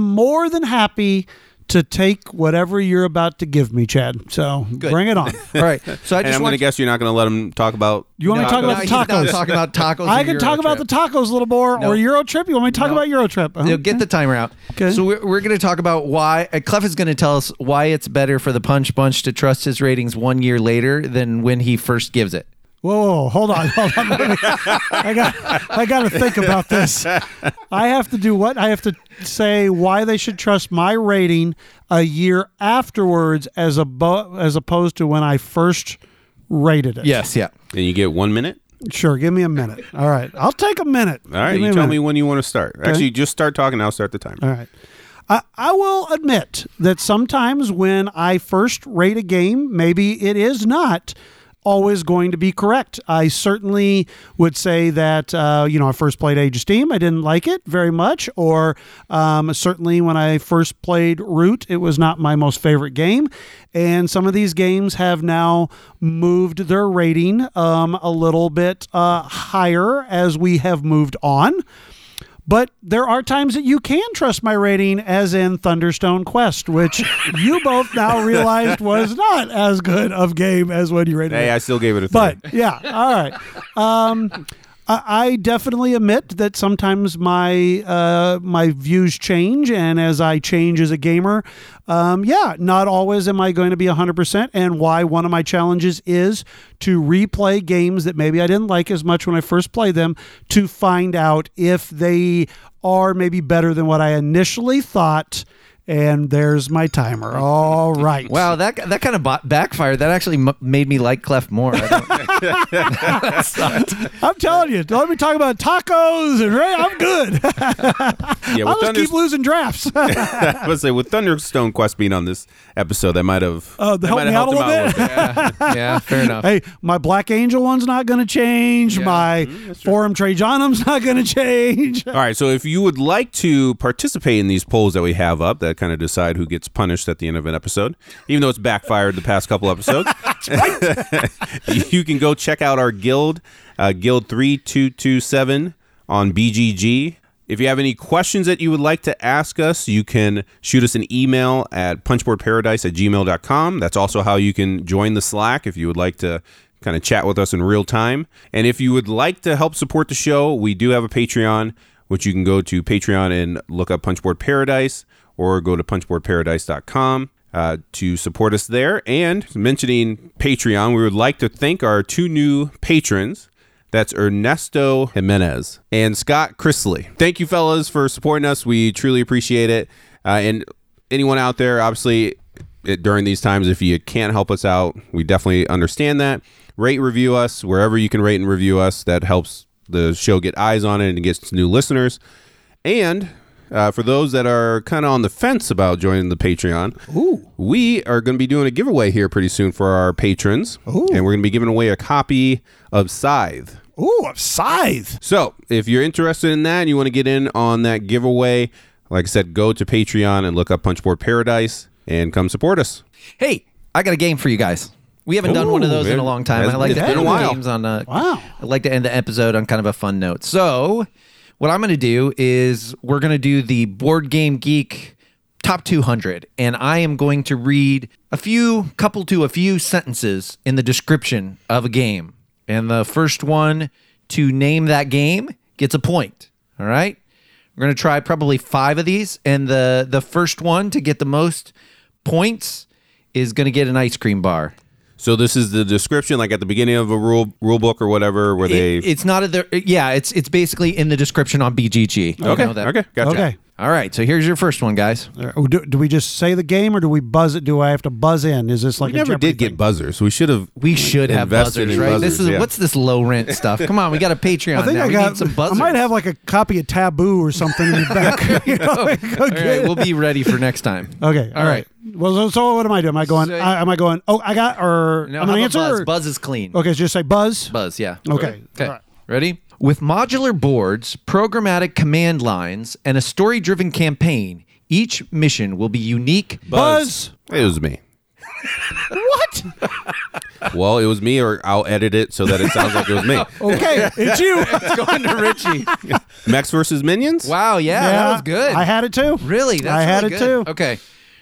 more than happy to take whatever you're about to give me, Chad. So good. Bring it on. All right. So I just I'm going to guess you're not going to let him talk about. You want me to talk about the tacos? He's not talking about tacos. I can talk about the tacos a little more, or Euro Trip. You want me to talk about Euro Trip? Oh, get the timer out. Okay. So we're going to talk about why Clef is going to tell us why it's better for the Punch Bunch to trust his ratings 1 year later than when he first gives it. Whoa, hold on. I got to think about this. I have to do what? I have to say why they should trust my rating a year afterwards as opposed to when I first rated it. Yes, yeah. And you get 1 minute? Sure, give me a minute. All right, I'll take a minute. All right, you tell me when you want to start. Okay. Actually, just start talking, I'll start the timer. All right. I will admit that sometimes when I first rate a game, maybe it is not always going to be correct. I certainly would say that, I first played Age of Steam. I didn't like it very much. Or certainly when I first played Root, it was not my most favorite game. And some of these games have now moved their rating a little bit higher as we have moved on. But there are times that you can trust my rating, as in Thunderstone Quest, which you both now realized was not as good of game as when you rated it. Hey, I still gave it a 3. But, yeah, all right. I definitely admit that sometimes my views change, and as I change as a gamer, not always am I going to be 100%, and why one of my challenges is to replay games that maybe I didn't like as much when I first played them to find out if they are maybe better than what I initially thought. And there's my timer. All right. Wow, that kind of backfired. That actually made me like Clef more. I'm telling you, let me talk about tacos and Ray. I'm good. I'll just keep losing drafts. Let's say with Thunderstone Quest being on this episode, that might have helped me out a little bit. Yeah, fair enough. Hey, my Black Angel one's not going to change. Yeah. My Forum Trajanum's not going to change. All right. So if you would like to participate in these polls that we have up, that kind of decide who gets punished at the end of an episode, even though it's backfired the past couple episodes. You can go check out our guild, Guild 3227 on BGG. If you have any questions that you would like to ask us, you can shoot us an email at punchboardparadise@gmail.com. That's also how you can join the Slack if you would like to kind of chat with us in real time. And if you would like to help support the show, we do have a Patreon, which you can go to Patreon and look up Punchboard Paradise, or go to punchboardparadise.com to support us there. And mentioning Patreon, we would like to thank our two new patrons. That's Ernesto Jimenez and Scott Chrisley. Thank you, fellas, for supporting us. We truly appreciate it. And anyone out there, obviously, during these times, if you can't help us out, we definitely understand that. Rate, review us wherever you can rate and review us. That helps the show get eyes on it and gets new listeners. And for those that are kind of on the fence about joining the Patreon, ooh, we are going to be doing a giveaway here pretty soon for our patrons. Ooh. And we're going to be giving away a copy of Scythe. Ooh, of Scythe. So if you're interested in that and you want to get in on that giveaway, like I said, go to Patreon and look up Punchboard Paradise and come support us. Hey, I got a game for you guys. We haven't done one of those in a long time. I like to end games on I like to end the episode on kind of a fun note. So what I'm going to do is we're going to do the Board Game Geek Top 200, and I am going to read a few sentences in the description of a game. And the first one to name that game gets a point, all right? We're going to try probably 5 of these, and the first one to get the most points is going to get an ice cream bar. So this is the description, like at the beginning of a rule book or whatever, where it's not a it's basically in the description on BGG. Okay, okay, gotcha. Okay, all right. So here's your first one, guys. Do we just say the game, or do we buzz it? Do I have to buzz in? Is this like we never did get buzzers? We should have buzzers, right? Buzzers, this is what's this low rent stuff? Come on, we got a Patreon. I need some buzzers. I might have like a copy of Taboo or something in the back. You know, like, all right, we'll be ready for next time. Okay, all right. Well, so what am I doing? Am I going? Oh, I got. Or no, I'm gonna answer. Buzz is clean. Okay, so just say buzz. Buzz, yeah. Okay. Right. Ready? With modular boards, programmatic command lines, and a story-driven campaign, each mission will be unique. Buzz. It was me. What? Well, it was me, or I'll edit it so that it sounds like it was me. Okay, it's you. It's going to Richie. Mechs versus Minions. Wow, yeah, that was good. I had it too. Really? I had it too. Okay.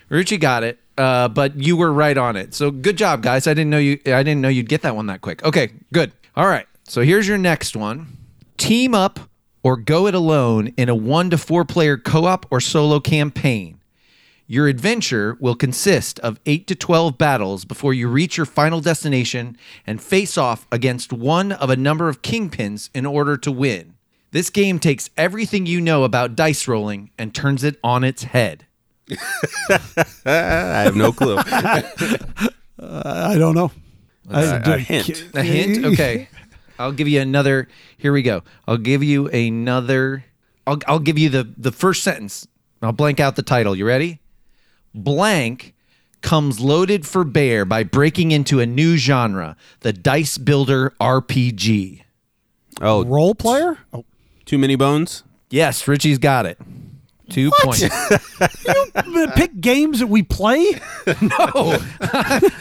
Richie got it, but you were right on it. So good job, guys. I didn't know you'd get that one that quick. Okay, good. All right. So here's your next one. Team up or go it alone in a 1 to 4 player co-op or solo campaign. Your adventure will consist of 8 to 12 battles before you reach your final destination and face off against one of a number of kingpins in order to win. This game takes everything you know about dice rolling and turns it on its head. I have no clue. I don't know. A hint. A hint? Okay. I'll give you another. Here we go. I'll give you another. I'll give you the first sentence. I'll blank out the title. You ready? Blank comes loaded for bear by breaking into a new genre, the dice builder RPG. Oh, role player? Oh. Too Many Bones? Yes, Richie's got it. 2 points. You don't pick games that we play? No.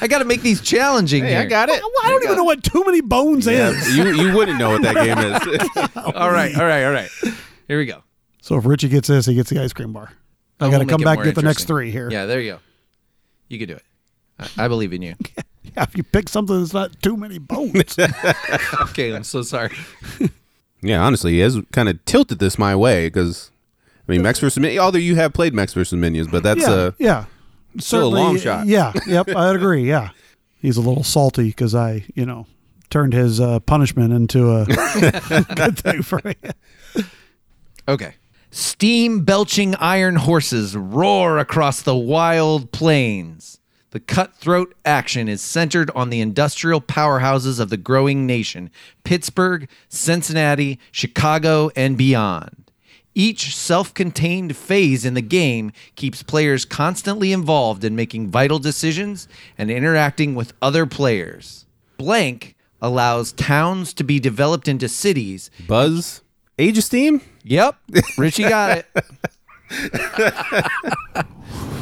I got to make these challenging here. I got it. I don't even know what Too Many Bones is. You wouldn't know what that game is. All right. Here we go. So if Richie gets this, he gets the ice cream bar. I got to come back and get the next three here. Yeah, there you go. You can do it. I believe in you. Yeah, if you pick something that's not Too Many Bones. Okay, I'm so sorry. Yeah, honestly, he has kind of tilted this my way because... I mean, Mechs vs. Minions, although you have played Mechs vs. Minions, but that's still a long shot. Yeah, yep, I'd agree, yeah. He's a little salty because I, turned his punishment into a good thing for me. Okay. Steam-belching iron horses roar across the wild plains. The cutthroat action is centered on the industrial powerhouses of the growing nation, Pittsburgh, Cincinnati, Chicago, and beyond. Each self-contained phase in the game keeps players constantly involved in making vital decisions and interacting with other players. Blank allows towns to be developed into cities. Buzz? Age of Steam? Yep. Richie got it.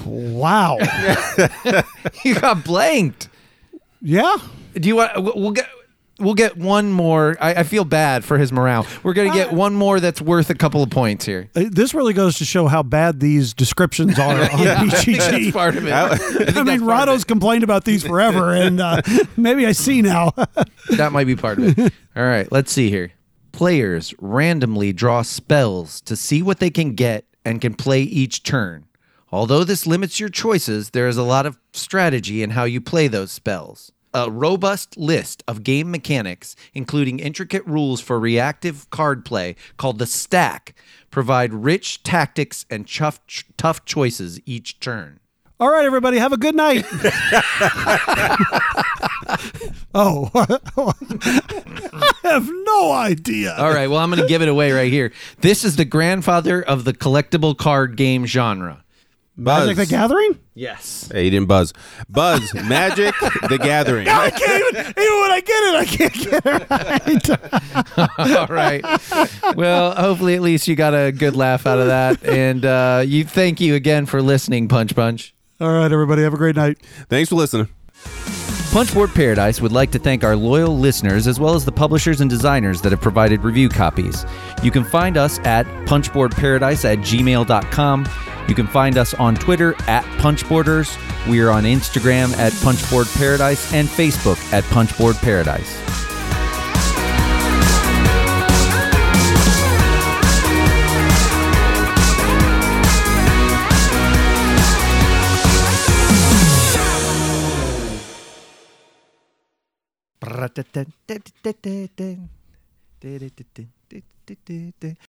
Wow. You got blanked. Yeah. Do you want... We'll get one more. I feel bad for his morale. We're going to get one more that's worth a couple of points here. This really goes to show how bad these descriptions are on BGG. I think that's part of it. I mean, Rado's complained about these forever, and maybe I see now. That might be part of it. All right, let's see here. Players randomly draw spells to see what they can get and can play each turn. Although this limits your choices, there is a lot of strategy in how you play those spells. A robust list of game mechanics, including intricate rules for reactive card play called the stack, provide rich tactics and tough choices each turn. All right, everybody, have a good night. Oh, I have no idea. All right, well, I'm going to give it away right here. This is the grandfather of the collectible card game genre. Buzz. Magic the Gathering? Yes. Hey, you didn't buzz. Buzz, Magic the Gathering. No, I can't even when I get it, I can't get it right. All right. Well, hopefully at least you got a good laugh out of that. And thank you again for listening, Punch. All right, everybody. Have a great night. Thanks for listening. Punchboard Paradise would like to thank our loyal listeners as well as the publishers and designers that have provided review copies. You can find us at punchboardparadise@gmail.com. You can find us on Twitter @Punchboarders. We are on Instagram @PunchboardParadise and Facebook @PunchboardParadise.